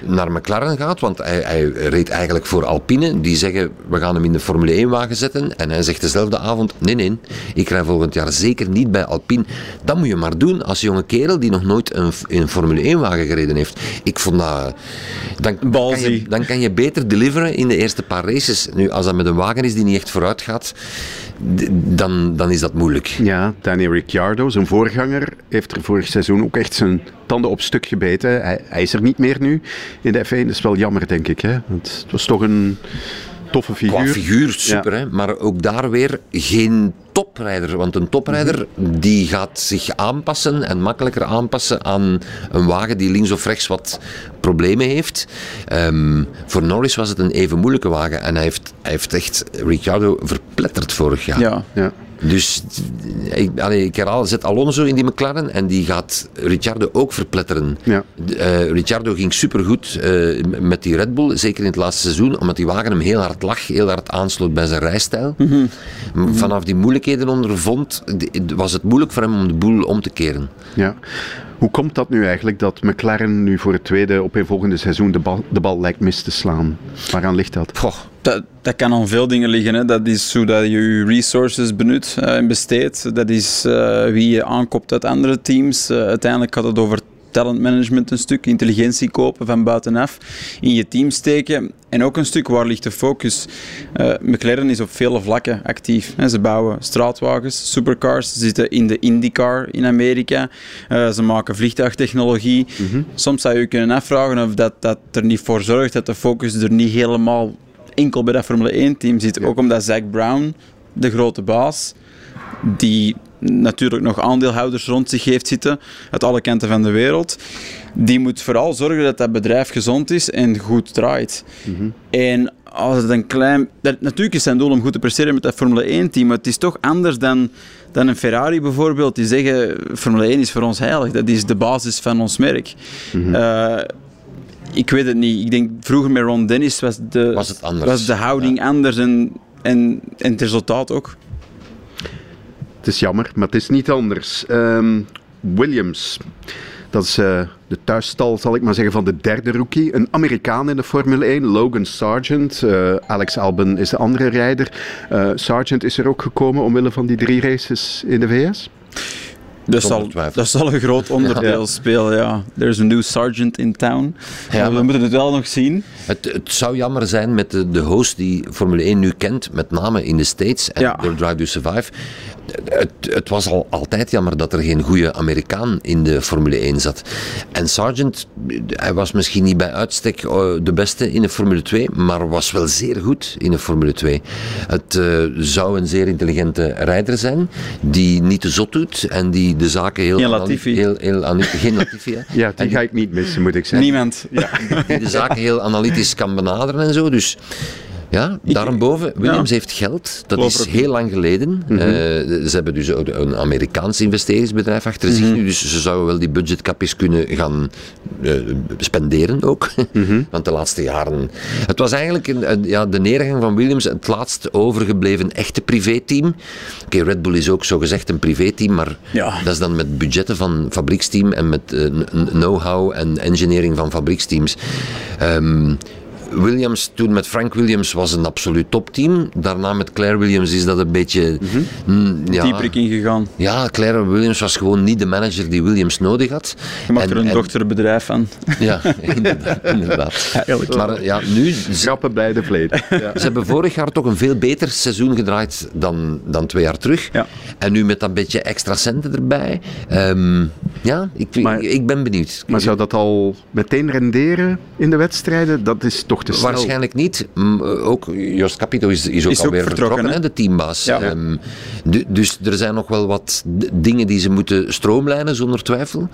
naar McLaren gaat, want hij reed eigenlijk voor Alpine, die zeggen, we gaan hem in de Formule 1 wagen zetten, en hij zegt dezelfde avond, nee, ik rij volgend jaar zeker niet bij Alpine. Dat moet je maar doen als jonge kerel die nog nooit in een Formule 1 wagen gereden heeft. Ik vond dat... Dan kan je beter deliveren in de eerste paar races. Nu, als dat met een wagen is die niet echt vooruit gaat, dan is dat moeilijk. Ja, Daniel Ricciardo, zijn voorganger, heeft er vorig seizoen ook echt zijn tanden op stuk gebeten. Hij is er niet meer nu in de F1. Dat is wel jammer, denk ik. Hè? Want het was toch een toffe figuur. Qua figuur, super. Ja. Hè? Maar ook daar weer geen toprijder. Want een toprijder die gaat zich aanpassen en makkelijker aanpassen aan een wagen die links of rechts wat problemen heeft. Voor Norris was het een even moeilijke wagen. En hij heeft echt Ricciardo verpletterd vorig jaar. Ja. Dus ik herhaal, zet Alonso in die McLaren en die gaat Ricciardo ook verpletteren. Ja. Ricciardo ging supergoed met die Red Bull, zeker in het laatste seizoen, omdat die wagen hem heel hard lag, heel hard aansloot bij zijn rijstijl. Mm-hmm. Vanaf die moeilijkheden ondervond, was het moeilijk voor hem om de boel om te keren. Ja. Hoe komt dat nu eigenlijk, dat McLaren nu voor het tweede op een volgende seizoen de bal lijkt mis te slaan? Waaraan ligt dat? Goh. Dat kan aan veel dingen liggen. Hè. Dat is hoe dat je resources benut en besteedt. Dat is wie je aankoopt uit andere teams. Uiteindelijk gaat het over talentmanagement een stuk, intelligentie kopen van buitenaf, in je team steken. En ook een stuk, waar ligt de focus? McLaren is op vele vlakken actief. Ze bouwen straatwagens, supercars, ze zitten in de IndyCar in Amerika. Ze maken vliegtuigtechnologie. Mm-hmm. Soms zou je kunnen afvragen of dat er niet voor zorgt dat de focus er niet helemaal enkel bij dat Formule 1-team zit. Ja. Ook omdat Zac Brown, de grote baas, die natuurlijk nog aandeelhouders rond zich heeft zitten, uit alle kanten van de wereld, die moet vooral zorgen dat dat bedrijf gezond is en goed draait. Mm-hmm. En als het een klein... Natuurlijk is zijn doel om goed te presteren met dat Formule 1-team, maar het is toch anders dan een Ferrari bijvoorbeeld, die zeggen, Formule 1 is voor ons heilig, dat is de basis van ons merk. Mm-hmm. Ik weet het niet. Ik denk, vroeger met Ron Dennis was de houding anders en het resultaat ook. Het is jammer, maar het is niet anders. Williams, dat is de thuisstal, zal ik maar zeggen, van de derde rookie. Een Amerikaan in de Formule 1, Logan Sargent. Alex Albon is de andere rijder. Sargent is er ook gekomen omwille van die 3 races in de VS. Dat zal een groot onderdeel spelen, ja. There's a new sergeant in town. Ja, we moeten het wel nog zien. Het zou jammer zijn met de host die Formule 1 nu kent, met name in de States, en door Drive to Survive. Het was altijd jammer dat er geen goede Amerikaan in de Formule 1 zat. En Sargent, hij was misschien niet bij uitstek de beste in de Formule 2, maar was wel zeer goed in de Formule 2. Het zou een zeer intelligente rijder zijn, die niet te zot doet en die de zaken heel Latifi, hè? Ja, die ga ik niet missen, moet ik zeggen. Niemand. Ja. Die de zaken heel analytisch kan benaderen en zo, dus... Ja, daarboven, Williams heeft geld. Dat is heel lang geleden. Mm-hmm. Ze hebben dus een Amerikaans investeringsbedrijf achter zich nu. Dus ze zouden wel die budgetkapjes kunnen gaan spenderen ook. Mm-hmm. Want de laatste jaren... Het was eigenlijk de neergang van Williams het laatst overgebleven echte privéteam. Oké, Red Bull is ook zogezegd een privéteam, maar dat is dan met budgetten van fabrieksteam en met know-how en engineering van fabrieksteams. Williams, toen met Frank Williams, was een absoluut topteam. Daarna met Claire Williams is dat een beetje... dieper ingegaan. Ja, Claire Williams was gewoon niet de manager die Williams nodig had. Je mag er een dochterbedrijf aan. Ja, inderdaad. Maar nu... Grappen bij de vleet. Ja. Ze hebben vorig jaar toch een veel beter seizoen gedraaid dan 2 jaar terug. Ja. En nu met dat beetje extra centen erbij... Ja, ik ben benieuwd. Maar zou dat al meteen renderen in de wedstrijden? Dat is toch te snel. Waarschijnlijk niet. Ook Jos Capito is ook alweer vertrokken, hè? De teambaas. Ja. Dus er zijn nog wel wat dingen die ze moeten stroomlijnen, zonder twijfel.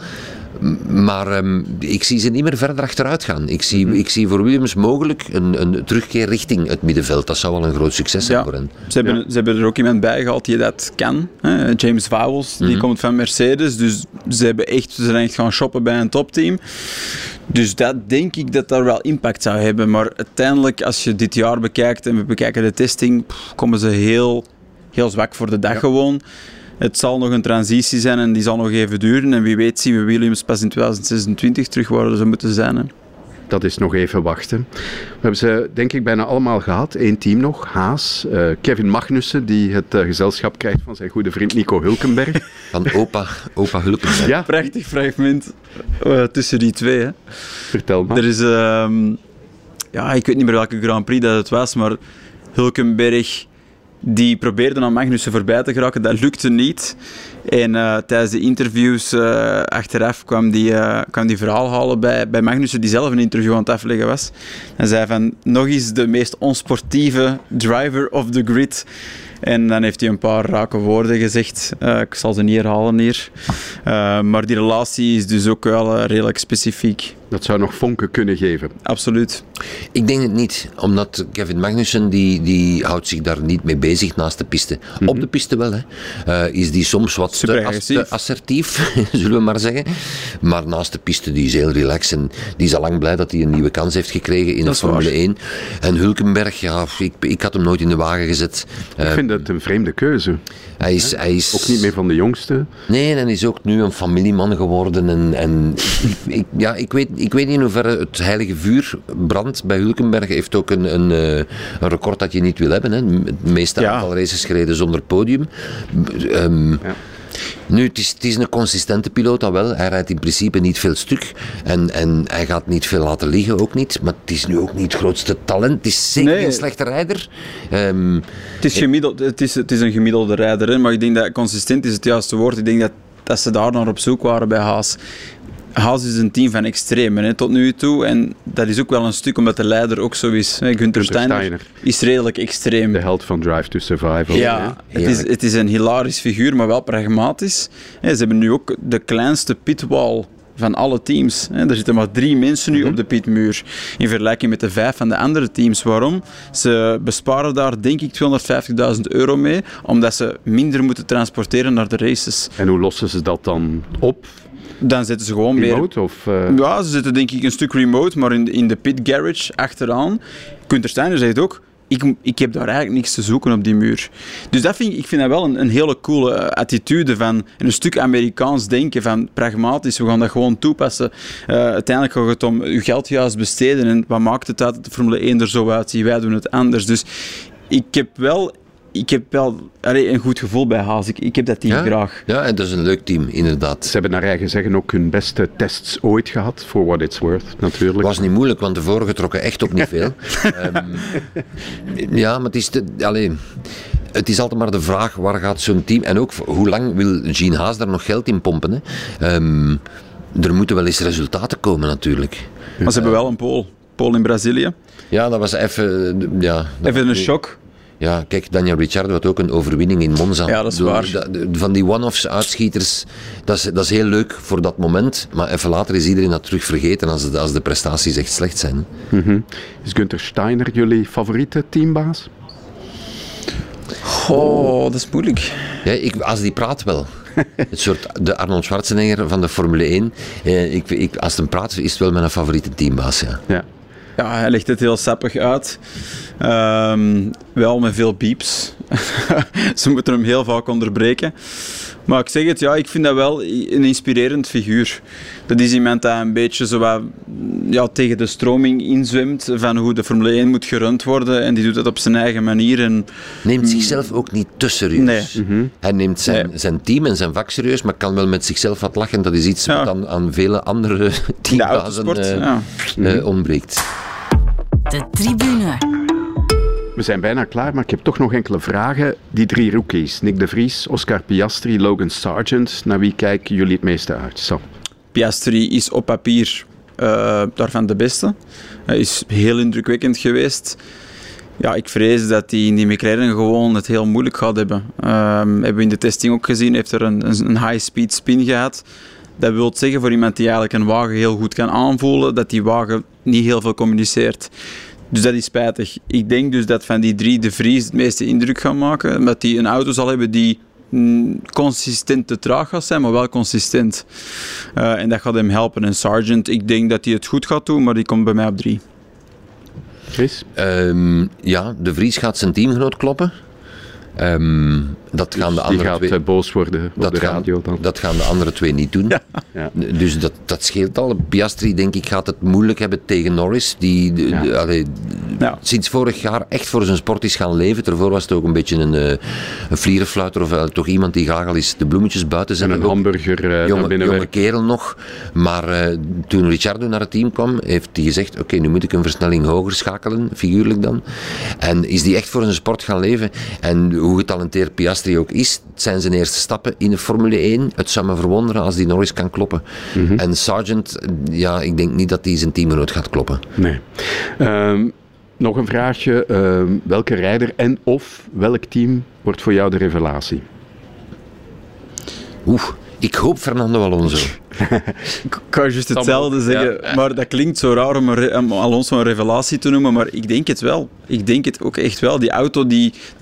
Maar ik zie ze niet meer verder achteruit gaan. Ik zie voor Williams mogelijk een terugkeer richting het middenveld. Dat zou wel een groot succes zijn voor hen. Ze hebben er ook iemand bij gehaald die dat kan. James Vowles, die komt van Mercedes. Dus ze zijn echt gaan shoppen bij een topteam. Dus dat denk ik dat wel impact zou hebben. Maar uiteindelijk, als je dit jaar bekijkt en we bekijken de testing, komen ze heel, heel zwak voor de dag gewoon. Het zal nog een transitie zijn en die zal nog even duren. En wie weet zien we Williams pas in 2026 terug waar ze moeten zijn. Hè? Dat is nog even wachten. We hebben ze denk ik bijna allemaal gehad. Eén team nog, Haas. Kevin Magnussen, die het gezelschap krijgt van zijn goede vriend Nico Hulkenberg. Van opa Hulkenberg. Ja. Prachtig fragment tussen die twee. Hè. Vertel maar. Er is, ik weet niet meer welke Grand Prix dat het was, maar Hulkenberg... Die probeerden aan Magnussen voorbij te geraken, dat lukte niet. En tijdens de interviews achteraf kwam die verhaal halen bij Magnussen, die zelf een interview aan het afleggen was. En zei van, nog eens de meest onsportieve driver of the grid. En dan heeft hij een paar rake woorden gezegd. Ik zal ze niet herhalen hier. Maar die relatie is dus ook wel redelijk specifiek. Dat zou nog vonken kunnen geven. Absoluut. Ik denk het niet, omdat Kevin Magnussen die houdt zich daar niet mee bezig naast de piste. Mm-hmm. Op de piste wel, hè. Is die soms wat te assertief, zullen we maar zeggen. Maar naast de piste, die is heel relaxed. En die is al lang blij dat hij een nieuwe kans heeft gekregen in de Formule 1. En Hulkenberg, ik had hem nooit in de wagen gezet. Ik vind dat een vreemde keuze. Hij is ook niet meer van de jongste. Nee, en hij is ook nu een familieman geworden. En ik weet niet in hoeverre het heilige vuur brandt bij Hulkenberg. Heeft ook een record dat je niet wil hebben. Hè. Het meeste aantal races gereden zonder podium. Nu, het is een consistente piloot al wel. Hij rijdt in principe niet veel stuk. En hij gaat niet veel laten liggen, ook niet. Maar het is nu ook niet het grootste talent. Het is zeker geen slechte rijder. Het is een gemiddelde rijder. Hè? Maar ik denk dat consistent is het juiste woord. Ik denk dat ze daar naar op zoek waren bij Haas. Haas is een team van extremen, hè, tot nu toe. En dat is ook wel een stuk omdat de leider ook zo is. Gunther Steiner is redelijk extreem. De held van Drive to Survive. Ja, het is een hilarisch figuur, maar wel pragmatisch. Ze hebben nu ook de kleinste pitwall van alle teams. Er zitten maar 3 mensen nu op de pitmuur. In vergelijking met de 5 van de andere teams. Waarom? Ze besparen daar denk ik €250.000 mee, omdat ze minder moeten transporteren naar de races. En hoe lossen ze dat dan op? Dan zitten ze gewoon remote, meer... Remote? Ja, ze zitten denk ik een stuk remote, maar in de pit garage achteraan. Gunther Steiner zegt ook, ik heb daar eigenlijk niks te zoeken op die muur. Dus dat ik vind dat wel een hele coole attitude van een stuk Amerikaans denken, van pragmatisch, we gaan dat gewoon toepassen. Uiteindelijk gaat het om je geld juist besteden en wat maakt het uit dat de Formule 1 er zo uitziet, wij doen het anders. Dus Ik heb wel een goed gevoel bij Haas. Ik heb dat team graag. Ja, en dat is een leuk team, inderdaad. Ze hebben naar eigen zeggen ook hun beste tests ooit gehad, for what it's worth, natuurlijk. Was niet moeilijk, want de vorige trokken echt ook niet veel. Maar het is... Het is altijd maar de vraag, waar gaat zo'n team... En ook, hoe lang wil Gene Haas daar nog geld in pompen? Hè? Er moeten wel eens resultaten komen, natuurlijk. Maar ze hebben wel een pole in Brazilië. Ja, dat was even... Ja, even een shock. Ja, kijk, Daniel Ricciardo had ook een overwinning in Monza. Ja, dat is waar. Van die one-offs, uitschieters, dat is heel leuk voor dat moment. Maar even later is iedereen dat terug vergeten als de prestaties echt slecht zijn. Mm-hmm. Is Gunther Steiner jullie favoriete teambaas? Oh, dat is moeilijk. Ja, als die praat wel. Het soort de Arnold Schwarzenegger van de Formule 1. Als het hem praat, is het wel mijn favoriete teambaas, ja. Ja, hij legt het heel sappig uit. Wel met veel pieps. Ze moeten hem heel vaak onderbreken. Maar ik zeg het, ik vind dat wel een inspirerend figuur. Dat is iemand die een beetje tegen de stroming inzwemt van hoe de Formule 1 moet gerund worden. En die doet dat op zijn eigen manier. En neemt zichzelf ook niet te serieus. Nee. Mm-hmm. Hij neemt zijn team en zijn vak serieus, maar kan wel met zichzelf wat lachen. Dat is iets wat aan vele andere teambazen ontbreekt. De Tribune. We zijn bijna klaar, maar ik heb toch nog enkele vragen. Die drie rookies, Nick de Vries, Oscar Piastri, Logan Sargeant, naar wie kijken jullie het meeste uit? Sam. Piastri is op papier daarvan de beste. Hij is heel indrukwekkend geweest. Ja, ik vrees dat hij in die McLaren gewoon het heel moeilijk gaat hebben. Hebben we in de testing ook gezien, heeft er een high-speed spin gehad. Dat wil zeggen voor iemand die eigenlijk een wagen heel goed kan aanvoelen, dat die wagen niet heel veel communiceert. Dus dat is spijtig. Ik denk dus dat van die drie de Vries het meeste indruk gaat maken. Omdat hij een auto zal hebben die consistent te traag gaat zijn, maar wel consistent. En dat gaat hem helpen. En Sargeant, ik denk dat hij het goed gaat doen, maar die komt bij mij op 3. Chris? Ja, de Vries gaat zijn teamgenoot kloppen. Dat gaan de andere twee... boos worden op de radio dan. Dat gaan de andere twee niet doen. Ja. Ja. Dus dat scheelt al. Piastri, denk ik, gaat het moeilijk hebben tegen Norris. Die ja. Sinds vorig jaar echt voor zijn sport is gaan leven. Daarvoor was het ook een beetje een vlierenfluiter of toch iemand die graag al eens de bloemetjes buiten zet. En een hamburger jonge kerel nog. Maar toen Ricciardo naar het team kwam, heeft hij gezegd, oké, nu moet ik een versnelling hoger schakelen, figuurlijk dan. En is die echt voor zijn sport gaan leven. En hoe getalenteerd Piastri ook is, het zijn zijn eerste stappen in de Formule 1. Het zou me verwonderen als die Norris kan kloppen. Mm-hmm. En Sargeant, ja, ik denk niet dat hij zijn teamgenoot gaat kloppen. Nee. Nog een vraagje. Welke rijder en of welk team wordt voor jou de revelatie? Ik hoop Fernando Alonso. Ik kan juist hetzelfde zeggen, ja. Maar dat klinkt zo raar om Alonso een revelatie te noemen, maar ik denk het wel. Ik denk het ook echt wel. Die auto,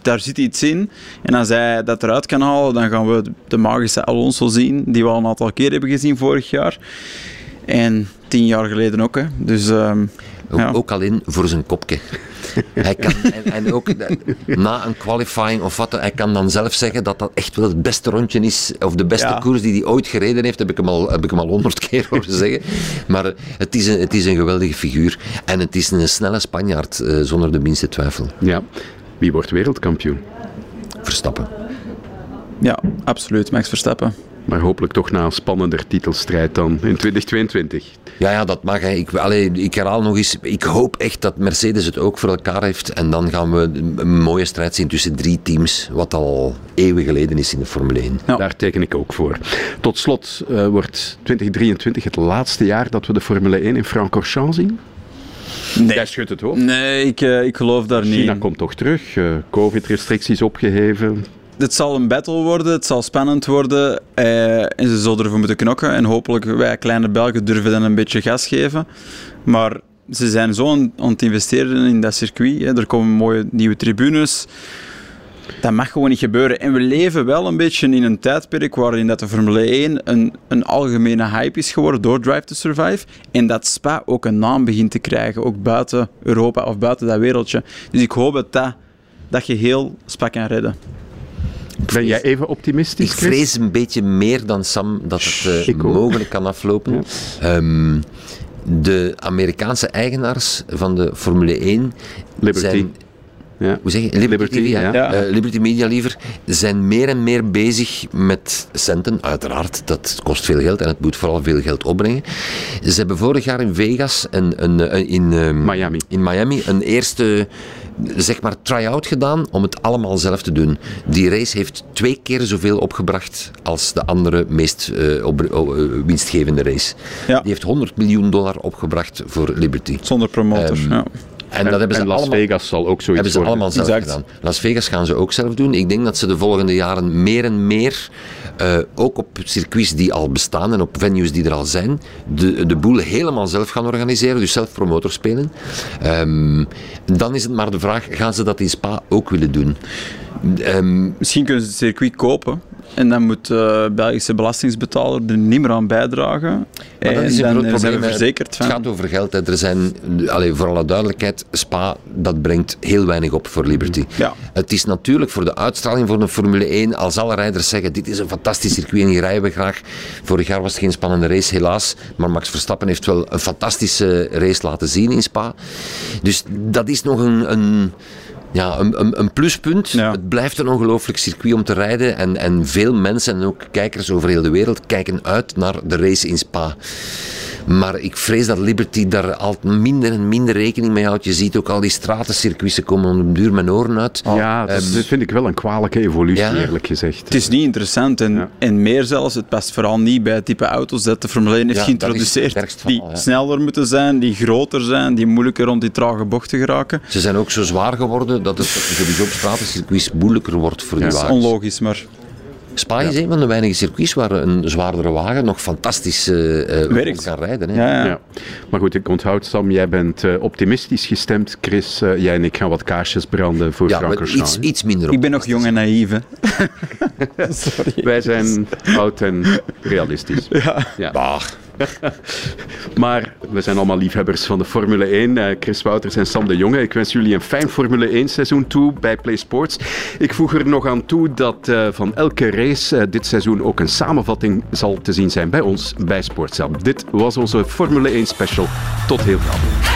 daar zit iets in. En als hij dat eruit kan halen, dan gaan we de magische Alonso zien, die we al een aantal keer hebben gezien vorig jaar. En 10 jaar geleden ook. Hè. Dus, ook alleen voor zijn kopje. Hij kan, en ook na een qualifying of wat, hij kan dan zelf zeggen dat dat echt wel het beste rondje is, of de beste koers die hij ooit gereden heeft, heb ik hem al 100 keer horen zeggen. Maar het is een geweldige figuur. En het is een snelle Spanjaard, zonder de minste twijfel. Ja. Wie wordt wereldkampioen? Verstappen. Ja, absoluut. Max Verstappen. Maar hopelijk toch na een spannender titelstrijd dan in 2022. Ja, dat mag. Hè. Ik herhaal nog eens, ik hoop echt dat Mercedes het ook voor elkaar heeft. En dan gaan we een mooie strijd zien tussen 3 teams, wat al eeuwen geleden is in de Formule 1. Ja. Daar teken ik ook voor. Tot slot, wordt 2023 het laatste jaar dat we de Formule 1 in Francorchamps zien? Nee. Jij schudt het hoor. Nee, ik geloof daar niet. China komt toch terug, COVID-restricties opgeheven... Het zal een battle worden, het zal spannend worden en ze zullen ervoor moeten knokken. En hopelijk, wij kleine Belgen durven dan een beetje gas geven. Maar ze zijn zo aan het investeren in dat circuit. Hè. Er komen mooie nieuwe tribunes. Dat mag gewoon niet gebeuren. En we leven wel een beetje in een tijdperk waarin dat de Formule 1 een algemene hype is geworden door Drive to Survive. En dat Spa ook een naam begint te krijgen, ook buiten Europa of buiten dat wereldje. Dus ik hoop dat geheel Spa kan redden. Ben jij even optimistisch, Chris? Ik vrees een beetje meer dan Sam dat het mogelijk kan aflopen. Ja. De Amerikaanse eigenaars van de Formule 1 zijn... Ja. Hoe zeg je? Liberty Media liever, zijn meer en meer bezig met centen, uiteraard, dat kost veel geld en het moet vooral veel geld opbrengen. Ze hebben vorig jaar in Vegas in Miami een eerste, zeg maar, try-out gedaan om het allemaal zelf te doen. Die race heeft 2 keer zoveel opgebracht als de andere meest winstgevende race. Ja. Die heeft $100 miljoen opgebracht voor Liberty. Zonder promotor, En hebben ze Las allemaal, Vegas zal ook zoiets worden. Allemaal zelf gedaan. Las Vegas gaan ze ook zelf doen. Ik denk dat ze de volgende jaren meer en meer, ook op circuits die al bestaan en op venues die er al zijn, de boel helemaal zelf gaan organiseren. Dus zelf promotor spelen. Dan is het maar de vraag, gaan ze dat in Spa ook willen doen? Misschien kunnen ze het circuit kopen. En dan moet de Belgische belastingsbetaler er niet meer aan bijdragen. Maar dat is een groot probleem. Het gaat over geld. Hè. Er zijn, voor alle duidelijkheid, Spa, dat brengt heel weinig op voor Liberty. Ja. Het is natuurlijk voor de uitstraling van de Formule 1, als alle rijders zeggen, dit is een fantastisch circuit en hier rijden we graag. Vorig jaar was het geen spannende race, helaas. Maar Max Verstappen heeft wel een fantastische race laten zien in Spa. Dus dat is nog een pluspunt. Ja. Het blijft een ongelooflijk circuit om te rijden. En veel mensen en ook kijkers over heel de wereld kijken uit naar de race in Spa. Maar ik vrees dat Liberty daar al minder en minder rekening mee houdt. Je ziet ook al die stratencircuiten komen om de duur mijn oren uit. Ja, dat vind ik wel een kwalijke evolutie, eerlijk gezegd. Het is niet interessant en meer zelfs, het past vooral niet bij het type auto's dat de Formule 1 heeft geïntroduceerd. Die sneller moeten zijn, die groter zijn, die moeilijker rond die trage bochten geraken. Ze zijn ook zo zwaar geworden dat het sowieso op stratencircuits moeilijker wordt voor die wagens. Dat is onlogisch, maar... Spa is een van de weinige circuits waar een zwaardere wagen nog fantastisch kan rijden. Hè. Ja. Maar goed, ik onthoud, Sam, jij bent optimistisch gestemd. Kris, jij en ik gaan wat kaarsjes branden voor Francorchamps. Iets minder op. Ik ben nog jong en naïef. Sorry. Wij zijn oud en realistisch. Ja. Bah. Maar we zijn allemaal liefhebbers van de Formule 1. Kris Wauters en Sam de Jonge, ik wens jullie een fijn Formule 1 seizoen toe bij Play Sports. Ik voeg er nog aan toe dat van elke race dit seizoen ook een samenvatting zal te zien zijn bij ons bij Sportzaam. Dit was onze Formule 1 special. Tot heel gauw.